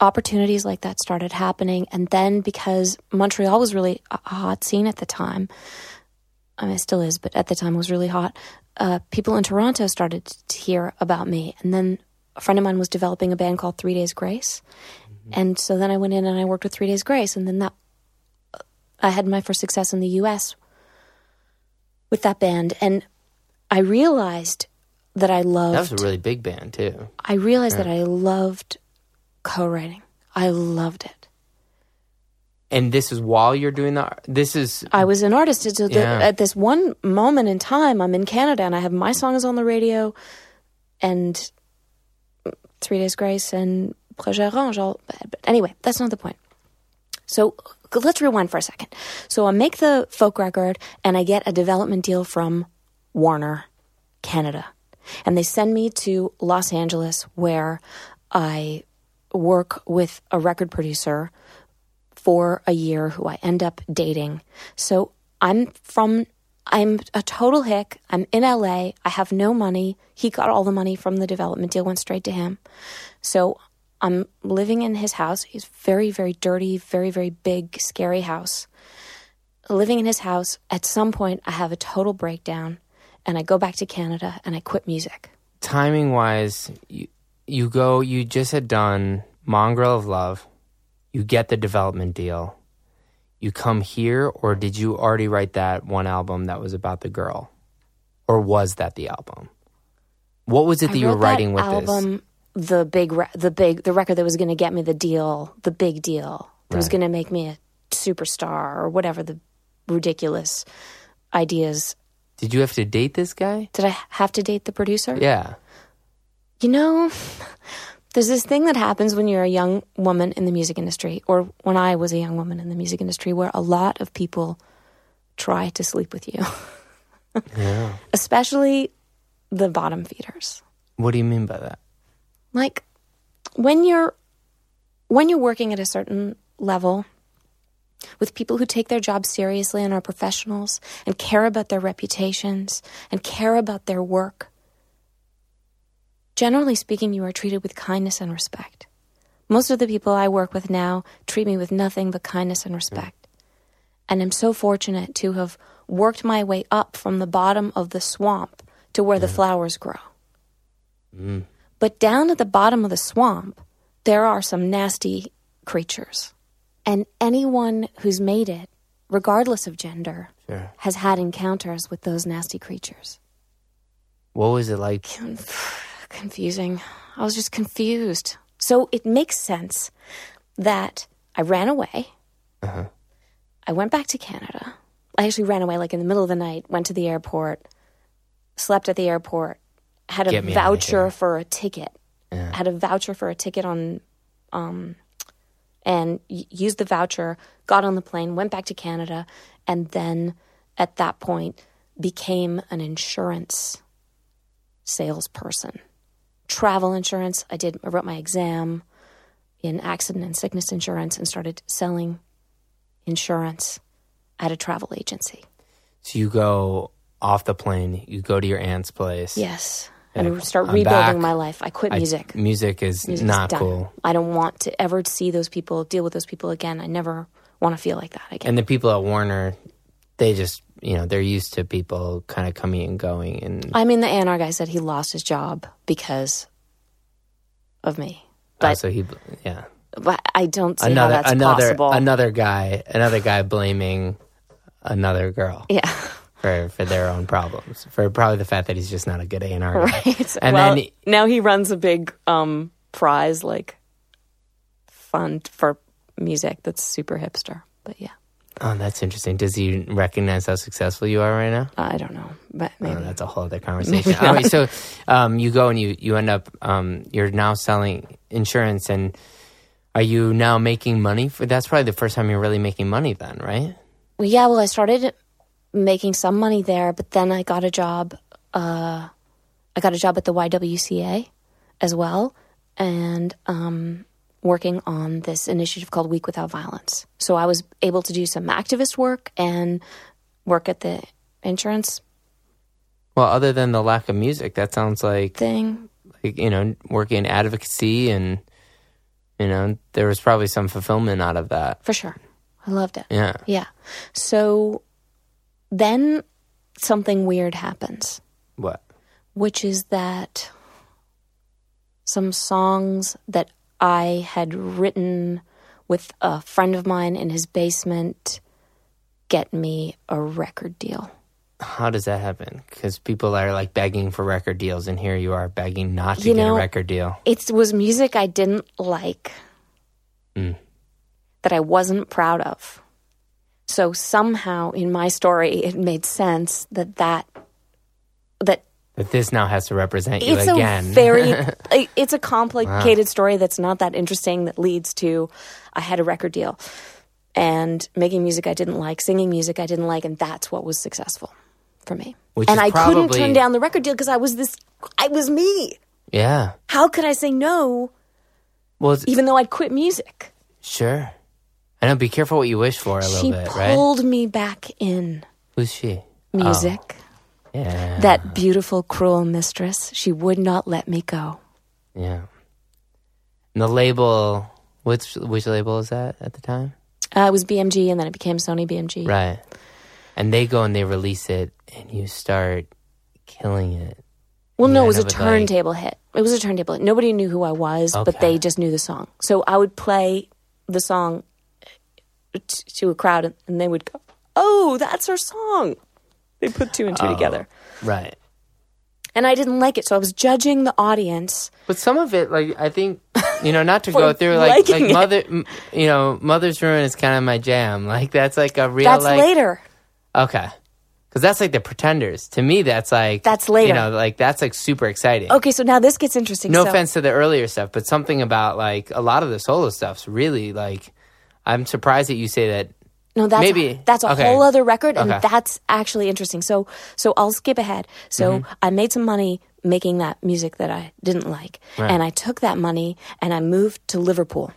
opportunities like that started happening. And then because Montreal was really a hot scene at the time, I mean, it still is, but at the time it was really hot. People in Toronto started to hear about me. And then a friend of mine was developing a band called 3 Days Grace. Mm-hmm. And so then I went in and I worked with 3 Days Grace. And then I had my first success in the U.S. with that band. And I realized that I loved... That was a really big band, too. I realized that I loved co-writing. I loved it. And this is while you're doing that? This is... I was an artist. So at this one moment in time, I'm in Canada, and I have my songs on the radio, and 3 Days Grace and Projet Orange. But anyway, that's not the point. So let's rewind for a second. So I make the folk record, and I get a development deal from Warner, Canada. And they send me to Los Angeles, where I work with a record producer for a year who I end up dating. So I'm a total hick. I'm in LA. I have no money. He got all the money from the development deal, went straight to him. So I'm living in his house. He's very, very dirty, very, very big, scary house. Living in his house. At some point, I have a total breakdown. And I go back to Canada, and I quit music. Timing-wise, you just had done Mongrel of Love. You get the development deal. You come here, or did you already write that one album that was about the girl? Or was that the album? What was it that you were writing with this? The record that was going to get me the deal, the big deal, that was going to make me a superstar or whatever the ridiculous ideas. Did you have to date this guy? Did I have to date the producer? Yeah. You know, there's this thing that happens when you're a young woman in the music industry, or when I was a young woman in the music industry, where a lot of people try to sleep with you. Yeah. Especially the bottom feeders. What do you mean by that? Like, when you're working at a certain level with people who take their job seriously and are professionals and care about their reputations and care about their work, generally speaking, you are treated with kindness and respect. Most of the people I work with now treat me with nothing but kindness and respect. And I'm so fortunate to have worked my way up from the bottom of the swamp to where the flowers grow. Mm. But down at the bottom of the swamp, there are some nasty creatures. And anyone who's made it, regardless of gender, has had encounters with those nasty creatures. What was it like? Confusing. I was just confused. So it makes sense that I ran away. Uh-huh. I went back to Canada. I actually ran away like in the middle of the night, went to the airport, slept at the airport, had a voucher for a ticket. Yeah. Had a voucher for a ticket on and used the voucher, got on the plane, went back to Canada, and then at that point became an insurance salesperson. Travel insurance. I wrote my exam in accident and sickness insurance and started selling insurance at a travel agency. So you go off the plane, you go to your aunt's place. Yes. And I start rebuilding my life. I quit music. Music is not cool. I don't want to ever see those people, deal with those people again. I never want to feel like that again. And the people at Warner, they just, they're used to people kind of coming and going. And I mean, the A&R guy said he lost his job because of me. But But I don't see how that's possible. Another guy blaming another girl. Yeah. For their own problems, for probably the fact that he's just not a good A&R guy. Right. And then now he runs a big prize fund for music that's super hipster. But yeah. Oh, that's interesting. Does he recognize how successful you are right now? I don't know, but maybe that's a whole other conversation. All right, so you go and you end up you're now selling insurance, and are you now making money? That's probably the first time you're really making money, then, right? Well, yeah. Well, I started making some money there, but then I got a job. I got a job at the YWCA as well, and working on this initiative called Week Without Violence. So I was able to do some activist work and work at the insurance. Well, other than the lack of music, that sounds like thing. Working in advocacy, and there was probably some fulfillment out of that. For sure, I loved it. Yeah. So. Then something weird happens. What? Which is that some songs that I had written with a friend of mine in his basement get me a record deal. How does that happen? Because people are begging for record deals, and here you are begging not to get a record deal. It was music I didn't like that I wasn't proud of. So somehow in my story, it made sense that this now has to represent you again. It's a complicated story that's not that interesting, that leads to I had a record deal and making music I didn't like, singing music I didn't like, and that's what was successful for me. I couldn't turn down the record deal because I was me. Yeah. How could I say no? Well, even though I'd quit music? Sure. I know, be careful what you wish for a little bit, right? She pulled me back in. Who's she? Music. Oh. Yeah. That beautiful, cruel mistress. She would not let me go. Yeah. And the label, which label is that at the time? It was BMG, and then it became Sony BMG. Right. And they go and they release it, and you start killing it. Well, no, it was a turntable hit. It was a turntable hit. Nobody knew who I was, okay, but they just knew the song. So I would play the song to a crowd, and they would go, "Oh, that's her song." They put two and two together. Right. And I didn't like it, so I was judging the audience. But some of it, I think, not to go through, Mother's Ruin is kind of my jam. That's a real, that's later. Okay. Because that's the Pretenders. To me, that's later. That's super exciting. Okay, so now this gets interesting. No offense to the earlier stuff, but something about, a lot of the solo stuff's really, I'm surprised that you say that. No, that's a whole other record, and that's actually interesting. So I'll skip ahead. So I made some money making that music that I didn't like, and I took that money and I moved to Liverpool.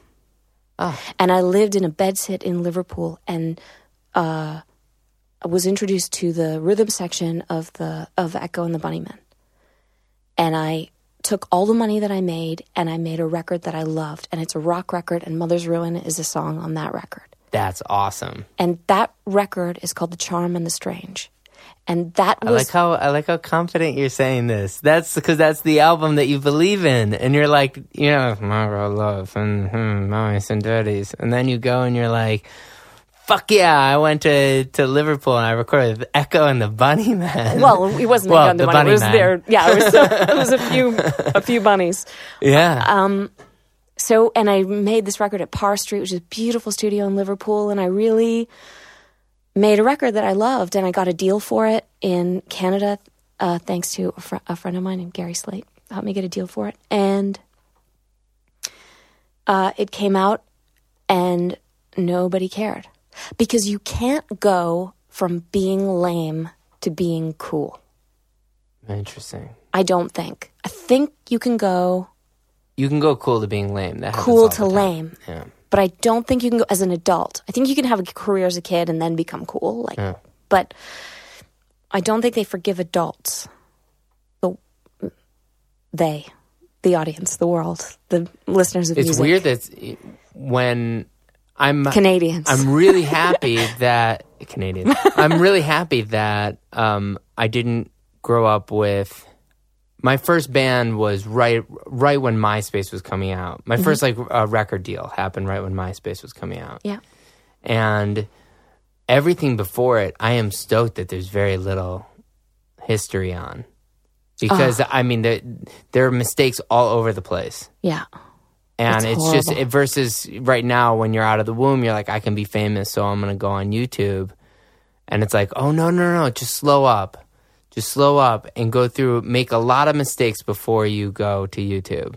Oh. And I lived in a bedsit in Liverpool, and I was introduced to the rhythm section of Echo and the Bunnymen. And I took all the money that I made, and I made a record that I loved, and it's a rock record, and Mother's Ruin is a song on that record. That's awesome. And that record is called The Charm and the Strange. And that was... I like how confident you're saying this. That's because that's the album that you believe in, and you're my real love, and nice and dirties. And then you go and you're fuck yeah, I went to Liverpool and I recorded Echo and the Bunnymen. Well, it wasn't Echo and the Bunnymen. It was there. Yeah, it was a few bunnies. Yeah. And I made this record at Parr Street, which is a beautiful studio in Liverpool, and I really made a record that I loved, and I got a deal for it in Canada, thanks to a friend of mine named Gary Slate. Helped me get a deal for it. And it came out and nobody cared. Because you can't go from being lame to being cool. Interesting. I don't think. I think you can go... You can go cool to being lame. That cool to lame. Yeah. But I don't think you can go as an adult. I think you can have a career as a kid and then become cool. Like, yeah. But I don't think they forgive adults. The audience, the world, the listeners of music. It's weird that when I'm... Canadians. I'm really happy that... Canadians. I'm really happy that I didn't grow up with... My first band was right when MySpace was coming out. My first record deal happened right when MySpace was coming out. Yeah. And everything before it, I am stoked that there's very little history on. Because, I mean, there are mistakes all over the place. Yeah. And it's just, versus right now when you're out of the womb, you're like, I can be famous, so I'm going to go on YouTube. And it's like, oh, no, just slow up. Just slow up and go through, make a lot of mistakes before you go to YouTube.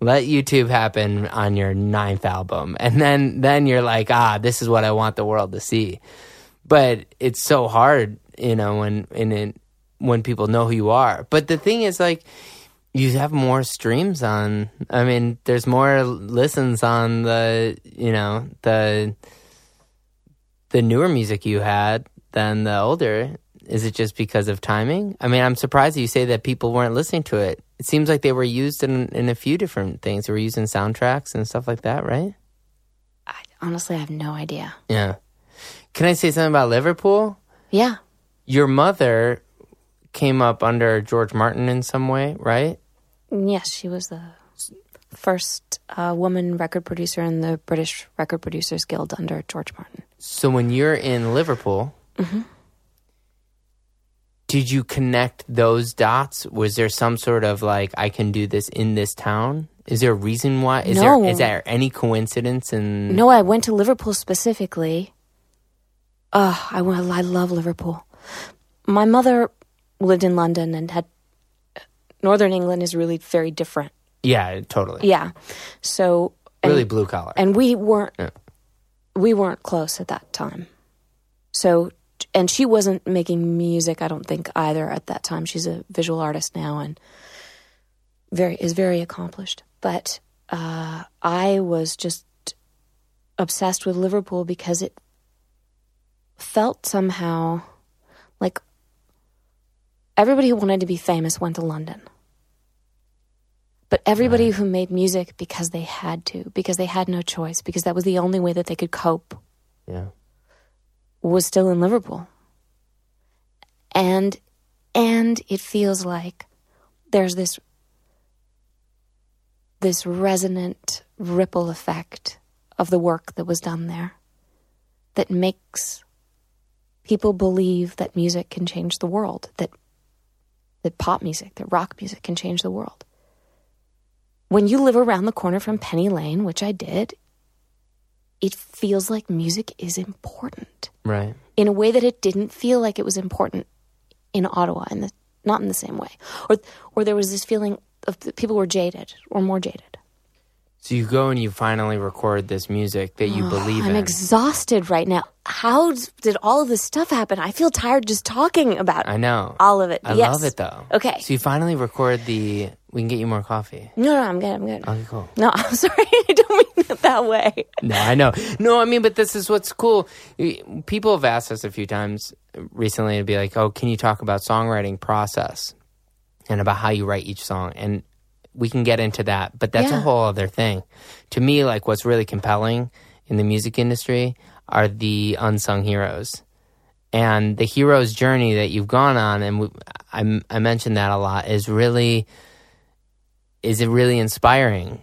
Let YouTube happen on your 9th album. And then you're like, this is what I want the world to see. But it's so hard, you know, when people know who you are. But the thing is, like, you have more streams on, I mean, there's more listens on the, you know, the newer music you had than the older. Is it just because of timing? I mean, I'm surprised that you say that people weren't listening to it. It seems like they were used in a few different things. They were used in soundtracks and stuff like that, right? I honestly have no idea. Yeah. Can I say something about Liverpool? Yeah. Your mother... came up under George Martin in some way, right? Yes, she was the first woman record producer in the British Record Producers Guild under George Martin. So when you're in Liverpool, did you connect those dots? Was there some sort of like, I can do this in this town? Is there a reason why? Is there any coincidence? No, I went to Liverpool specifically. I love Liverpool. My mother... lived in London and had... Northern England is really very different. Yeah, totally. Yeah. So... really blue collar. And we weren't close at that time. So... and she wasn't making music, I don't think, either at that time. She's a visual artist now and is very accomplished. But I was just obsessed with Liverpool because it felt somehow like... everybody who wanted to be famous went to London. But everybody who made music because they had to, because they had no choice, because that was the only way that they could cope, was still in Liverpool. And it feels like there's this resonant ripple effect of the work that was done there that makes people believe that music can change the world, that pop music, that rock music can change the world. When you live around the corner from Penny Lane, which I did, it feels like music is important. Right. In a way that it didn't feel like it was important in Ottawa, not in the same way. Or there was this feeling of people were jaded or more jaded. So you go and you finally record this music that you believe in. I'm exhausted right now. How did all of this stuff happen? I feel tired just talking about it. I know. All of it. I love it, though. Okay. So you finally record the... We can get you more coffee. No, I'm good. Okay, cool. No, I'm sorry. I don't mean it that way. No, I know. No, I mean, but this is what's cool. People have asked us a few times recently to be like, oh, can you talk about songwriting process and about how you write each song? And we can get into that, but that's a whole other thing. To me, like, what's really compelling in the music industry are the unsung heroes and the hero's journey that you've gone on. And I mentioned that a lot is really inspiring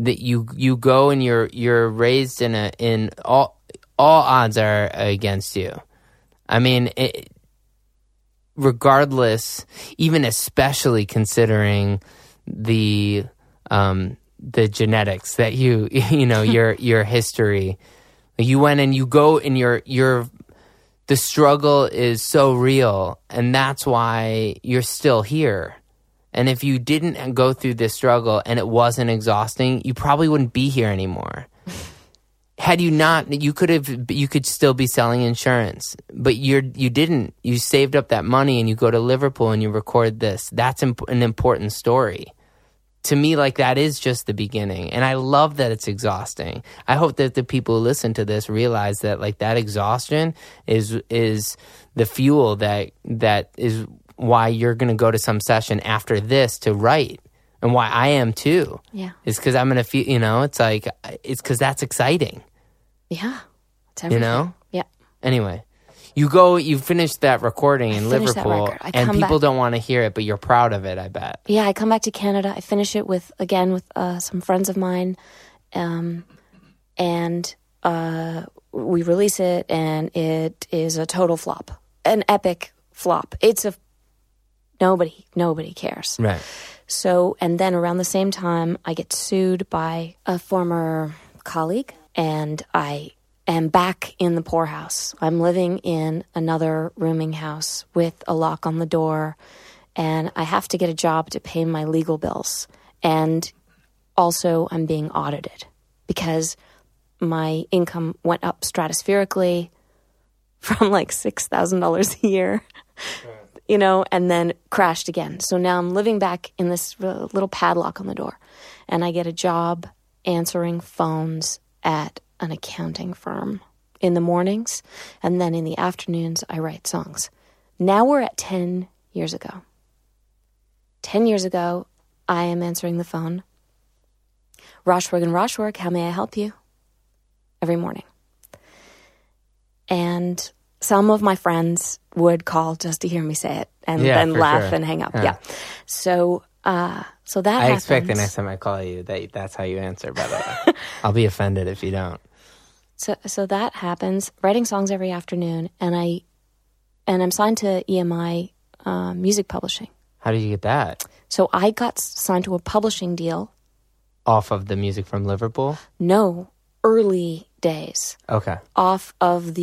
that you go and you're raised in all odds are against you. I mean, regardless, even especially considering the genetics that you know your history. You went and you go and the struggle is so real, and that's why you're still here. And if you didn't go through this struggle and it wasn't exhausting, you probably wouldn't be here anymore. Had you not, you could still be selling insurance, but you didn't. You saved up that money and you go to Liverpool and you record this. That's an important story. To me, like, that is just the beginning. And I love that it's exhausting. I hope that the people who listen to this realize that, like, that exhaustion is the fuel that is why you're going to go to some session after this to write. And why I am too. Yeah. It's because I'm going to feel, it's because that's exciting. Yeah. It's everything. Yeah. Anyway, you finish that recording in Liverpool and people don't want to hear it, but you're proud of it, I bet. Yeah. I come back to Canada. I finish it with some friends of mine. And we release it and it is a total flop, an epic flop. Nobody cares. Right. So, and then around the same time, I get sued by a former colleague, and I am back in the poorhouse. I'm living in another rooming house with a lock on the door, and I have to get a job to pay my legal bills. And also, I'm being audited because my income went up stratospherically from like $6,000 a year. And then crashed again. So now I'm living back in this little padlock on the door, and I get a job answering phones at an accounting firm in the mornings, and then in the afternoons I write songs. Now we're at 10 years ago. 10 years ago, I am answering the phone. Roshwork and Roshwork, how may I help you? Every morning. And some of my friends would call just to hear me say it and then laugh and hang up. Yeah. So that happens. I expect the next time I call you that's how you answer, by the way. I'll be offended if you don't. So that happens. Writing songs every afternoon, and I'm signed to EMI Music Publishing. How did you get that? So I got signed to a publishing deal. Off of the music from Liverpool? No, early days. Okay. Off of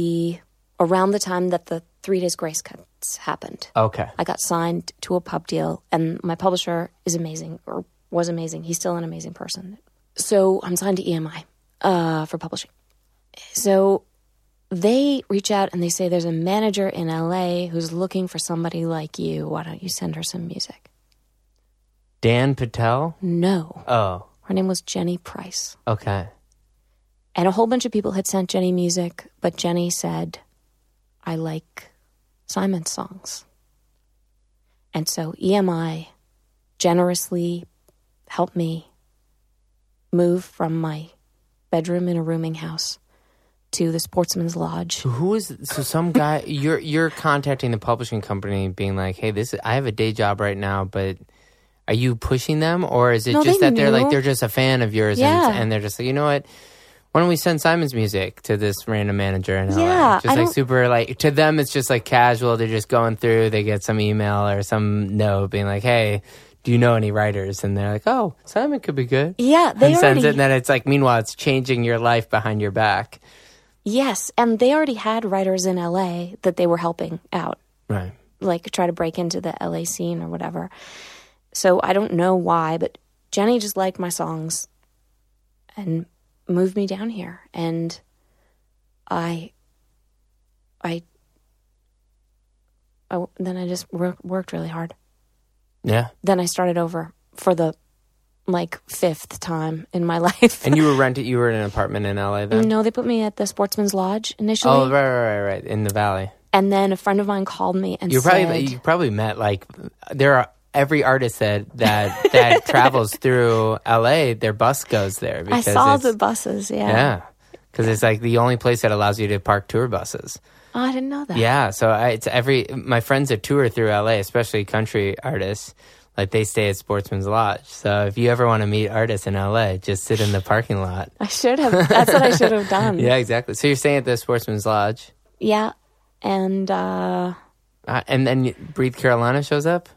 around the time that the 3 Days Grace cuts happened. Okay. I got signed to a pub deal, and my publisher is amazing, or was amazing. He's still an amazing person. So I'm signed to EMI for publishing. So they reach out and they say, there's a manager in LA who's looking for somebody like you. Why don't you send her some music? Dan Patel? No. Oh. Her name was Jenny Price. Okay. And a whole bunch of people had sent Jenny music, but Jenny said, I like Simon's songs. And so EMI generously helped me move from my bedroom in a rooming house to the Sportsman's Lodge. Some guy, you're contacting the publishing company being like, hey, I have a day job right now, but are you pushing them? Or is it just that they're like, they're just a fan of yours and they're just like, you know what? Why don't we send Simon's music to this random manager in LA? Yeah, just like super, like, to them it's just like casual. They're just going through. They get some email or some note being like, "Hey, do you know any writers?" And they're like, "Oh, Simon could be good." Yeah, they sends it, and then it's like, meanwhile, it's changing your life behind your back. Yes, and they already had writers in LA that they were helping out, right? Like try to break into the LA scene or whatever. So I don't know why, but Jenny just liked my songs, and moved me down here, and I just worked really hard. Yeah. Then I started over for the fifth time in my life. And you were you were in an apartment in LA then? No, they put me at the Sportsman's Lodge initially. Oh, right, in the Valley. And then a friend of mine called me and said, "You probably met there are." Every artist that travels through LA, their bus goes there. Because I saw the buses, yeah. Yeah, because it's like the only place that allows you to park tour buses. Oh, I didn't know that. Yeah, so my friends that tour through LA, especially country artists, like they stay at Sportsman's Lodge. So if you ever want to meet artists in LA, just sit in the parking lot. I should have. That's what I should have done. Yeah, exactly. So you're staying at the Sportsman's Lodge. Yeah, and then Breathe Carolina shows up.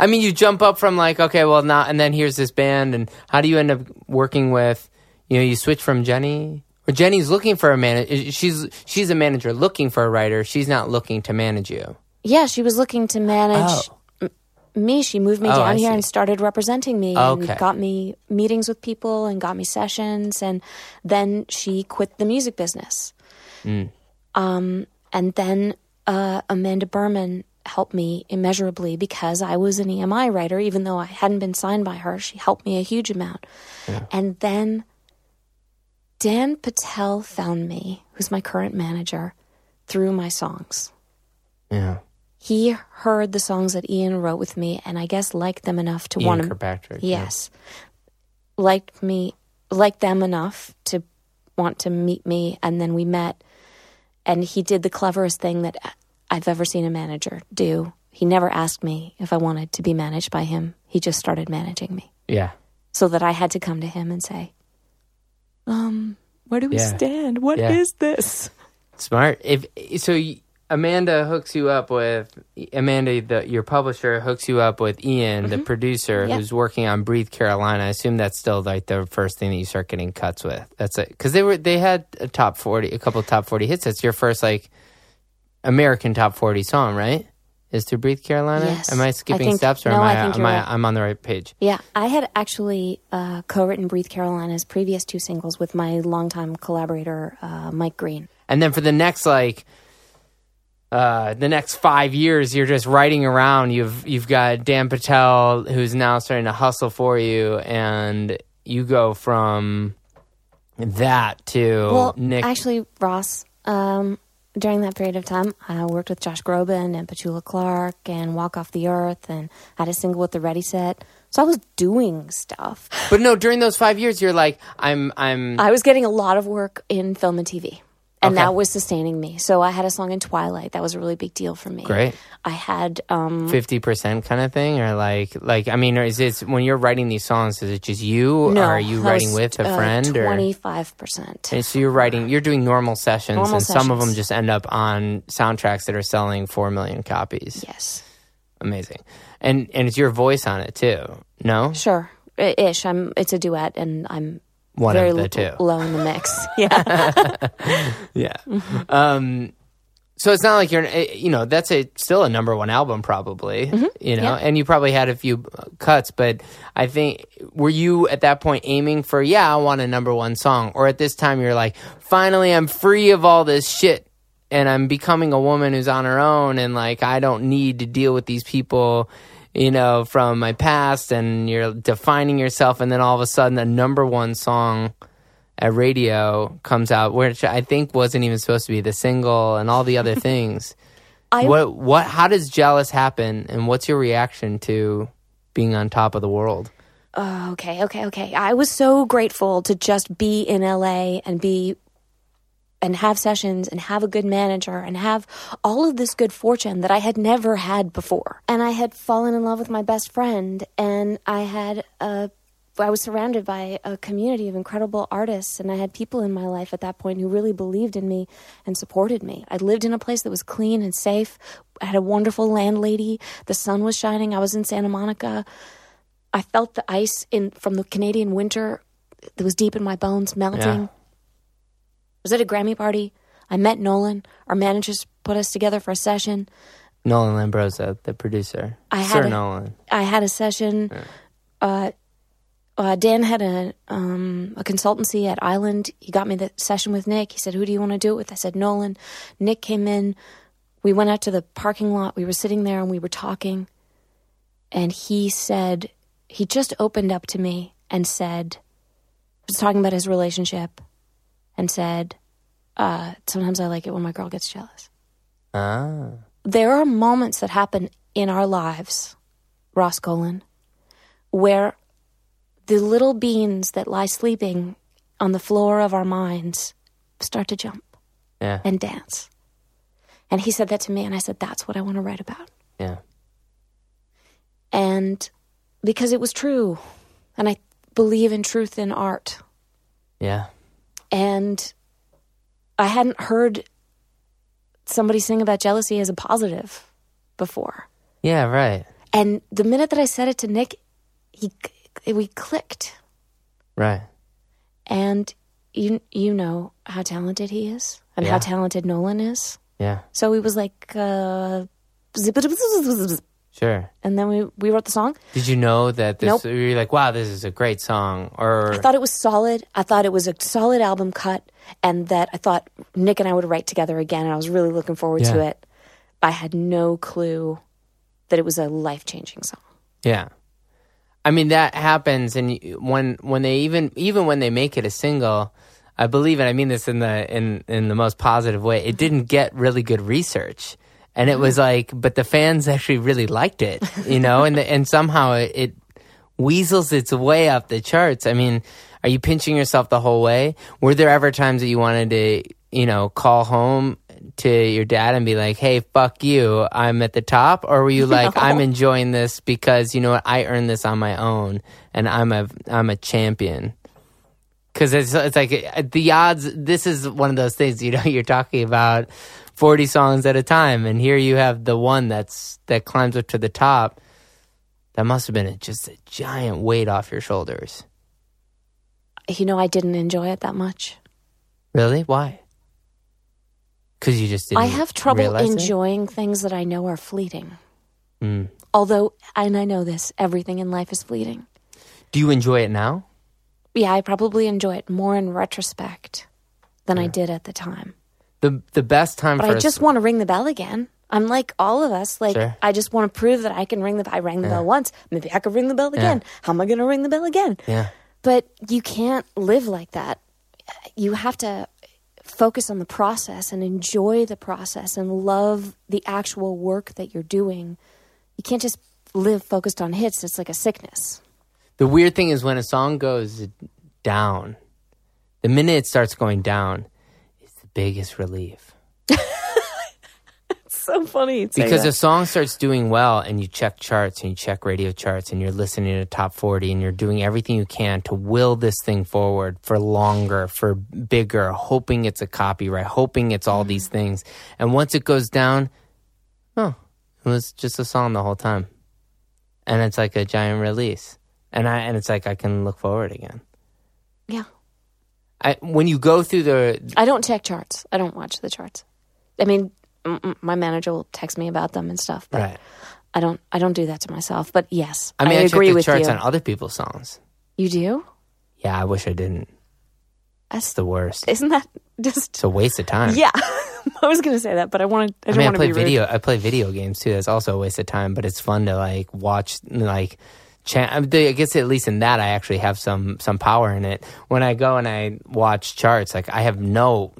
I mean, you jump up from and then here's this band, and how do you end up working with, you switch from Jenny, or Jenny's looking for a manager, she's a manager looking for a writer, she's not looking to manage you. Yeah, she was looking to manage me. She moved me down here and started representing me and got me meetings with people and got me sessions. And then she quit the music business. Mm. And then Amanda Berman helped me immeasurably because I was an EMI writer. Even though I hadn't been signed by her, she helped me a huge amount. Yeah. And then Dan Patel found me, who's my current manager, through my songs. Yeah. He heard the songs that Ian wrote with me and I guess liked them enough to want to... Ian Kirkpatrick. Yes. Yeah. Liked them enough to want to meet me, and then we met, and he did the cleverest thing that I've ever seen a manager do. He never asked me if I wanted to be managed by him. He just started managing me. Yeah. So that I had to come to him and say, where do we stand? What is this? Smart. Amanda hooks you up with... your publisher hooks you up with Ian, the producer, who's working on Breathe Carolina. I assume that's still like the first thing that you start getting cuts with. That's it. Because they had a couple of top 40 hits. That's your first like American top 40 song, right? Is through Breathe Carolina? Yes. Am I skipping steps or I'm on the right page? Yeah. I had actually co-written Breathe Carolina's previous two singles with my longtime collaborator, Mike Green. And then for the next next 5 years, you're just riding around. You've got Dan Patel, who's now starting to hustle for you, and you go from that to Nick. Actually, Ross, during that period of time, I worked with Josh Groban and Petula Clark and Walk Off the Earth, and had a single with the Ready Set. So I was doing stuff. But no, during those 5 years, you're like, I was getting a lot of work in film and TV. And that was sustaining me. So I had a song in Twilight. That was a really big deal for me. Great. I had 50% kind of thing, or or is it when you're writing these songs? Is it just you? No, or are you writing with a friend? 25%. And so you're doing normal sessions. Some of them just end up on soundtracks that are selling 4 million copies. Yes. Amazing, and it's your voice on it too. No, sure, ish. It's a duet, and I'm. One very of the two. Low in the mix. Yeah. Yeah. Mm-hmm. So it's not like that's still a number one album probably, and you probably had a few cuts, but I think, were you at that point aiming for, I want a number one song? Or at this time you're like, finally I'm free of all this shit and I'm becoming a woman who's on her own and like, I don't need to deal with these people from my past, and you're defining yourself, and then all of a sudden the number one song at radio comes out, which I think wasn't even supposed to be the single and all the other things. How does Jealous happen, and what's your reaction to being on top of the world? Okay. I was so grateful to just be in LA and and have sessions and have a good manager and have all of this good fortune that I had never had before. And I had fallen in love with my best friend, and I was surrounded by a community of incredible artists, and I had people in my life at that point who really believed in me and supported me. I lived in a place that was clean and safe. I had a wonderful landlady. The sun was shining. I was in Santa Monica. I felt the ice from the Canadian winter that was deep in my bones melting. Yeah. I was at a Grammy party. I met Nolan. Our managers put us together for a session. Nolan Lambroza, the producer. I had a session. Yeah. Dan had a consultancy at Island. He got me the session with Nick. He said, "Who do you want to do it with?" I said, "Nolan." Nick came in. We went out to the parking lot. We were sitting there and we were talking. And he just opened up to me and said, was talking about his relationship. And said, sometimes I like it when my girl gets jealous. Ah. There are moments that happen in our lives, Ross Golan, where the little beans that lie sleeping on the floor of our minds start to jump and dance. And he said that to me, and I said, that's what I want to write about. Yeah. And because it was true, and I believe in truth in art. Yeah. And I hadn't heard somebody sing about jealousy as a positive before. Yeah, right. And the minute that I said it to Nick, we clicked. Right. And you know how talented he is and how talented Nolan is. Yeah. So he was like, Sure. And then we wrote the song. Did you know that this... Nope. You were like, wow, this is a great song, or... I thought it was solid. I thought it was a solid album cut, and that I thought Nick and I would write together again, and I was really looking forward to it. I had no clue that it was a life-changing song. Yeah. I mean, that happens, and when they even when they make it a single... I believe, and I mean this in the most positive way, it didn't get really good research. And it was like, but the fans actually really liked it, you know? and somehow it weasels its way up the charts. I mean, are you pinching yourself the whole way? Were there ever times that you wanted to, you know, call home to your dad and be like, hey, fuck you, I'm at the top? Or were you like, no, I'm enjoying this because, you know what, I earned this on my own, and I'm a champion? Because it's like the odds, this is one of those things, you know, you're talking about 40 songs at a time, and here you have the one that climbs up to the top. That must have been just a giant weight off your shoulders. You know, I didn't enjoy it that much. Really? Why? Because you just didn't realize it? I have trouble enjoying things that I know are fleeting. Mm. Although, and I know this, everything in life is fleeting. Do you enjoy it now? Yeah, I probably enjoy it more in retrospect than I did at the time. The best time for us... But I just want to ring the bell again. I'm like all of us. Like, sure. I just want to prove that I can ring the bell. I rang the bell once. Maybe I could ring the bell again. How am I going to ring the bell again? Yeah. But you can't live like that. You have to focus on the process and enjoy the process and love the actual work that you're doing. You can't just live focused on hits. It's like a sickness. The weird thing is when a song goes down, the minute it starts going down, it's the biggest relief. It's so funny. Because a song starts doing well, and you check charts, and you check radio charts, and you're listening to Top 40, and you're doing everything you can to will this thing forward for longer, for bigger, hoping it's a copyright, hoping it's all these things. And once it goes down, oh, it was just a song the whole time. And it's like a giant release. And it's like I can look forward again. Yeah. When you go through the... I don't check charts. I don't watch the charts. I mean, my manager will text me about them and stuff, but right. I don't do that to myself. But yes, I mean, I agree with you. I check the charts on other people's songs. You do? Yeah, I wish I didn't. That's the worst. Isn't that just... It's a waste of time. Yeah. I was going to say that, but I don't want to be rude. I play video games too. That's also a waste of time, but it's fun to like watch... like. I guess at least in that I actually have some power in it. When I go and I watch charts, like I have no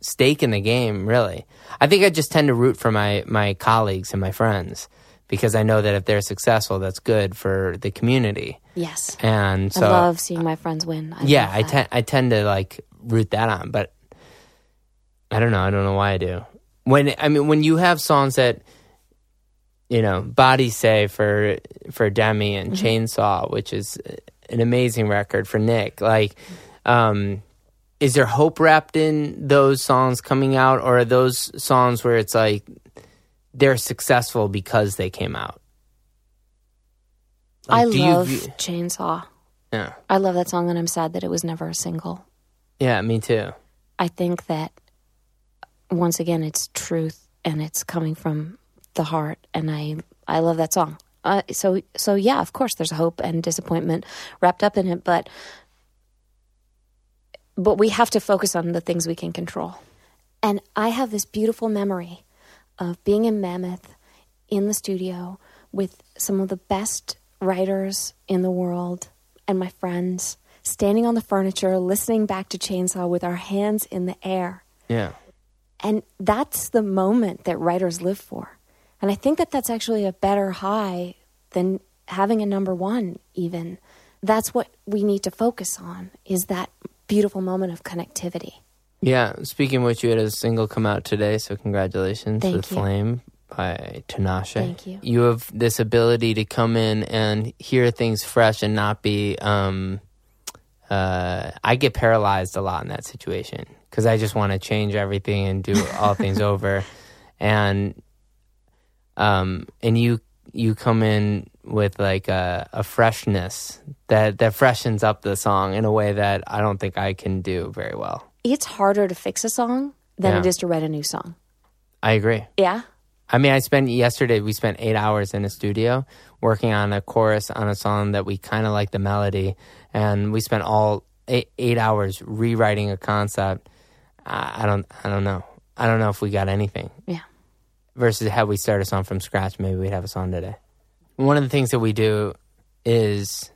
stake in the game, really. I think I just tend to root for my colleagues and my friends because I know that if they're successful, that's good for the community. Yes. And so I love seeing my friends win. I tend to like root that on, but I don't know why I do. When you have songs that, you know, Body Say for Demi and Chainsaw, which is an amazing record for Nick. Like, is there hope wrapped in those songs coming out, or are those songs where it's like they're successful because they came out? Like, I love Chainsaw. Yeah, I love that song, and I'm sad that it was never a single. Yeah, me too. I think that once again, it's truth, and it's coming from the heart, and I love that song. So yeah, of course there's hope and disappointment wrapped up in it, but we have to focus on the things we can control. And I have this beautiful memory of being in Mammoth in the studio with some of the best writers in the world and my friends standing on the furniture, listening back to Chainsaw with our hands in the air. Yeah. And that's the moment that writers live for. And I think that that's actually a better high than having a number one, even. That's what we need to focus on, is that beautiful moment of connectivity. Yeah. Speaking of which, you had a single come out today, so congratulations. Thank you. Flame by Tinashe. Thank you. You have this ability to come in and hear things fresh and not be... I get paralyzed a lot in that situation because I just want to change everything and do all things over. And you come in with like a freshness that freshens up the song in a way that I don't think I can do very well. It's harder to fix a song than it is to write a new song. I agree. Yeah? I mean, we spent 8 hours in a studio working on a chorus on a song that we kind of like the melody, and we spent all 8 hours rewriting a concept. I don't know. I don't know if we got anything. Yeah. Versus had we started a song from scratch, maybe we'd have a song today. One of the things that we do is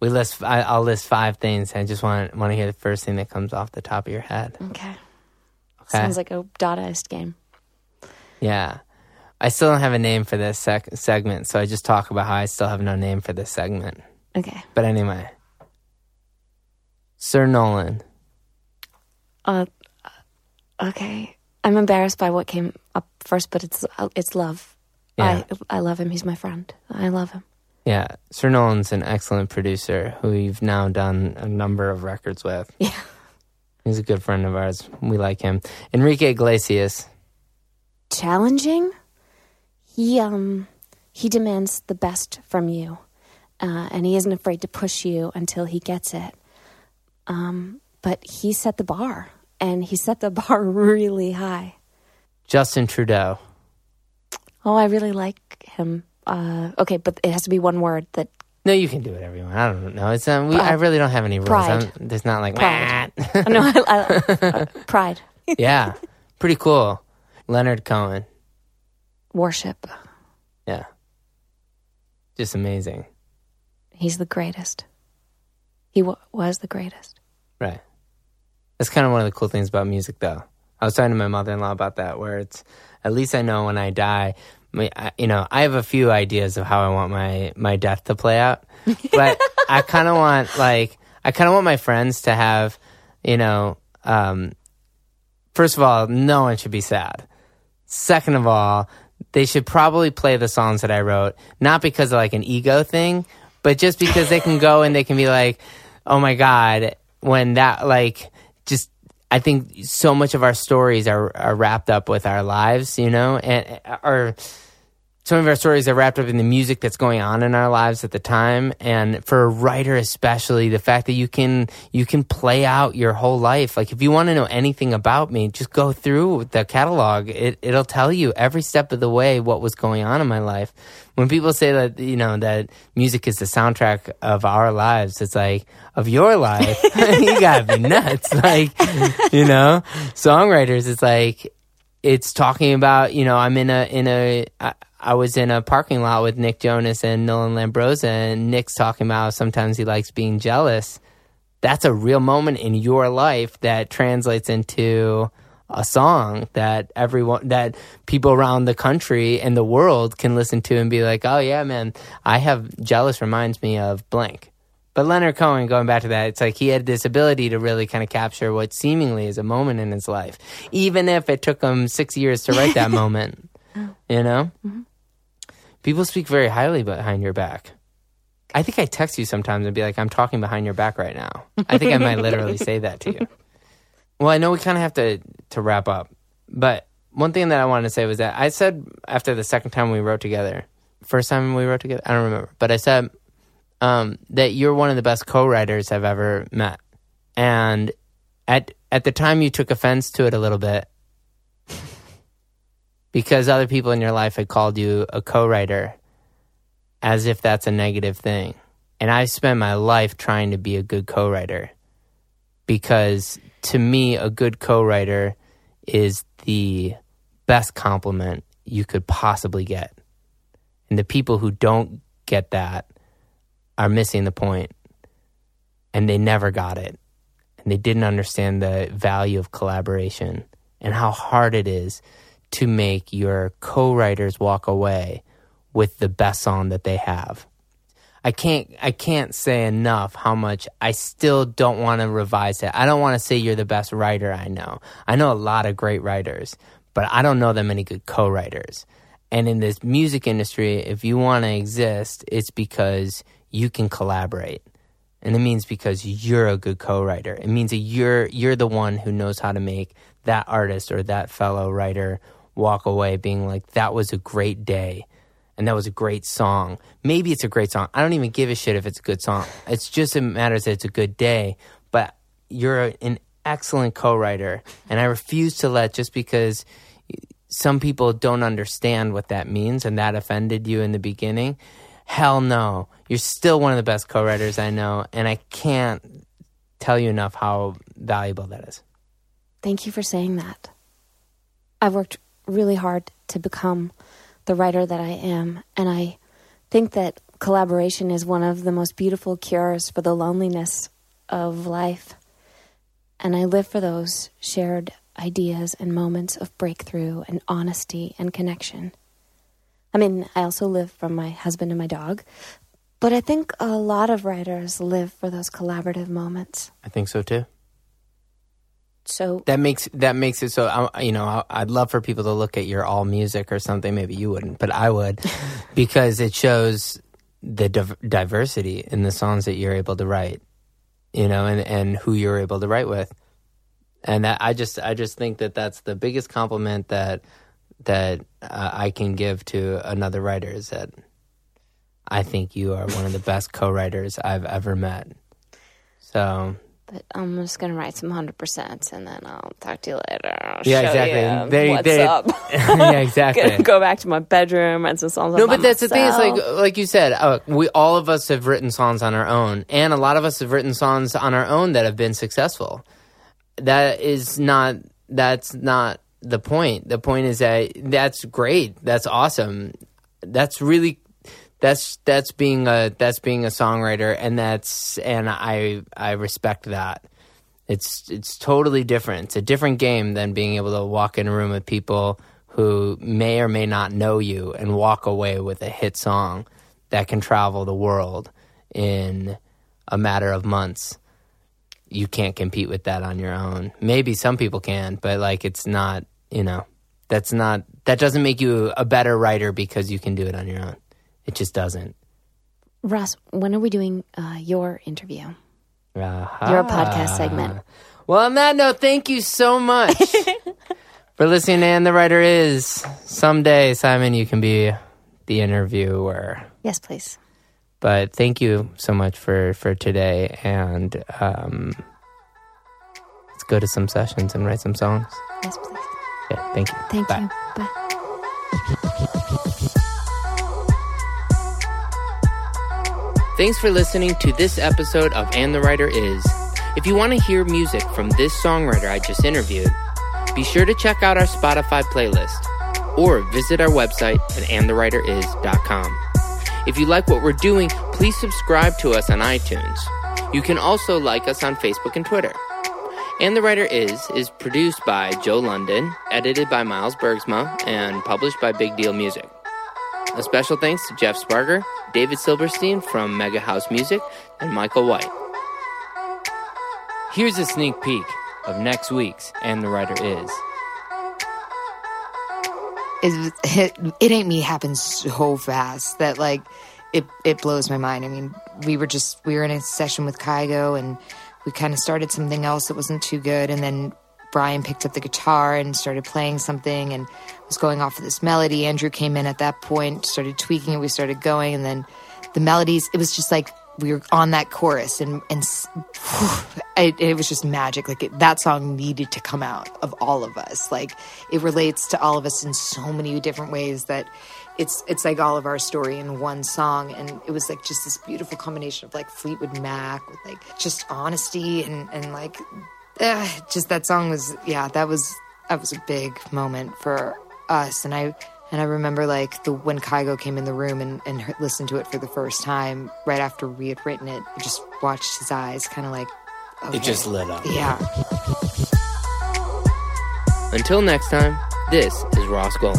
we list. I'll list 5 things, and I just want to hear the first thing that comes off the top of your head. Okay. Sounds like a Dadaist game. Yeah. I still don't have a name for this segment, so I just talk about how I still have no name for this segment. Okay. But anyway. Sir Nolan. Okay. I'm embarrassed by what came up first, but it's love. Yeah. I love him. He's my friend. I love him. Yeah. Sir Nolan's an excellent producer who we've now done a number of records with. Yeah. He's a good friend of ours. We like him. Enrique Iglesias. Challenging. He demands the best from you, and he isn't afraid to push you until he gets it. But he set the bar, and he set the bar really high. Justin Trudeau. Oh, I really like him. Okay, but it has to be one word that... No, you can do it, everyone. I don't know. It's I really don't have any rules. There's not like... Pride. No, I pride. Yeah, pretty cool. Leonard Cohen. Worship. Yeah. Just amazing. He's the greatest. He was the greatest. Right. That's kind of one of the cool things about music, though. I was talking to my mother-in-law about that, where it's, at least I know when I die... I have a few ideas of how I want my death to play out, but I kind of want my friends to have, first of all, no one should be sad. Second of all, they should probably play the songs that I wrote, not because of like an ego thing, but just because they can go and they can be like, oh my God, when that like just. I think so much of our stories are wrapped up with our lives, and some of our stories are wrapped up in the music that's going on in our lives at the time. And for a writer especially, the fact that you can play out your whole life. Like if you want to know anything about me, just go through the catalog. It'll tell you every step of the way what was going on in my life. When people say that, that music is the soundtrack of our lives, it's like, of your life? You gotta be nuts. Like, songwriters, it's like, it's talking about, I'm I was in a parking lot with Nick Jonas and Nolan Lambroza, and Nick's talking about sometimes he likes being jealous. That's a real moment in your life that translates into a song that that people around the country and the world can listen to and be like, oh yeah, man, I have jealous reminds me of blank. But Leonard Cohen, going back to that, it's like he had this ability to really kind of capture what seemingly is a moment in his life, even if it took him 6 years to write that moment, Mm-hmm. People speak very highly behind your back. I think I text you sometimes and be like, I'm talking behind your back right now. I think I might literally say that to you. Well, I know we kind of have to wrap up, but one thing that I wanted to say was that I said after the first time we wrote together, I don't remember, but I said that you're one of the best co-writers I've ever met. And at the time you took offense to it a little bit because other people in your life had called you a co-writer as if that's a negative thing. And I've spent my life trying to be a good co-writer because... To me, a good co-writer is the best compliment you could possibly get. And the people who don't get that are missing the point. And they never got it. And they didn't understand the value of collaboration and how hard it is to make your co-writers walk away with the best song that they have. I can't say enough how much I still don't want to revise it. I don't want to say you're the best writer I know. I know a lot of great writers, but I don't know that many good co-writers. And in this music industry, if you want to exist, it's because you can collaborate. And it means because you're a good co-writer. It means that you're the one who knows how to make that artist or that fellow writer walk away being like, that was a great day. And that was a great song. Maybe it's a great song. I don't even give a shit if it's a good song. It's just, it matters that it's a good day. But you're an excellent co-writer. And I refuse to let, just because some people don't understand what that means and that offended you in the beginning, hell no. You're still one of the best co-writers I know, and I can't tell you enough how valuable that is. Thank you for saying that. I've worked really hard to become the writer that I am, and I think that collaboration is one of the most beautiful cures for the loneliness of life. And I live for those shared ideas and moments of breakthrough and honesty and connection. I mean, I also live from my husband and my dog, but I think a lot of writers live for those collaborative moments. I think so too. So that makes it so, you know, I'd love for people to look at your All Music or something. Maybe you wouldn't, but I would, because it shows the diversity in the songs that you're able to write, you know, and who you're able to write with. And that, I just think that that's the biggest compliment that I can give to another writer, is that I think you are one of the best co-writers I've ever met. So. But I'm just going to write some 100% and then I'll talk to you later. Yeah, exactly. What's up? Yeah, exactly. I'm going to go back to my bedroom, write some songs. No, but that's myself. The thing. It's like you said, all of us have written songs on our own, and a lot of us have written songs on our own that have been successful. That's not the point. The point is that that's great. That's awesome. That's really. That's being a songwriter, and I respect that. It's totally different. It's a different game than being able to walk in a room with people who may or may not know you and walk away with a hit song that can travel the world in a matter of months. You can't compete with that on your own. Maybe some people can, but like it's not, you know, that doesn't make you a better writer because you can do it on your own. It just doesn't. Ross, when are we doing your interview? Your podcast segment. Well, on that note, thank you so much for listening to And the Writer Is. Someday, Simon, you can be the interviewer. Yes, please. But thank you so much for today. And let's go to some sessions and write some songs. Yes, please. Yeah, thank you. Thank you. Bye. Thanks for listening to this episode of And the Writer Is. If you want to hear music from this songwriter I just interviewed, be sure to check out our Spotify playlist or visit our website at andthewriteris.com. If you like what we're doing, please subscribe to us on iTunes. You can also like us on Facebook and Twitter. And the Writer is produced by Joe London, edited by Miles Bergsma, and published by Big Deal Music. A special thanks to Jeff Sparger, David Silverstein from Mega House Music, and Michael White. Here's a sneak peek of next week's And the Writer Is. It Ain't Me happens so fast that, like, it blows my mind. I mean, we were in a session with Kygo, and we kind of started something else that wasn't too good, and then Brian picked up the guitar and started playing something and was going off of this melody. Andrew came in at that point, started tweaking it. We started going, and then the melodies, it was just like we were on that chorus, and it was just magic. Like that song needed to come out of all of us. Like it relates to all of us in so many different ways that it's like all of our story in one song. And it was like just this beautiful combination of like Fleetwood Mac with like just honesty and like... just that song was, yeah, that was a big moment for us. And I remember like when Kygo came in the room and listened to it for the first time right after we had written it, I just watched his eyes kind of like, okay. It just lit up. Yeah. Until next time, this is Ross Golan.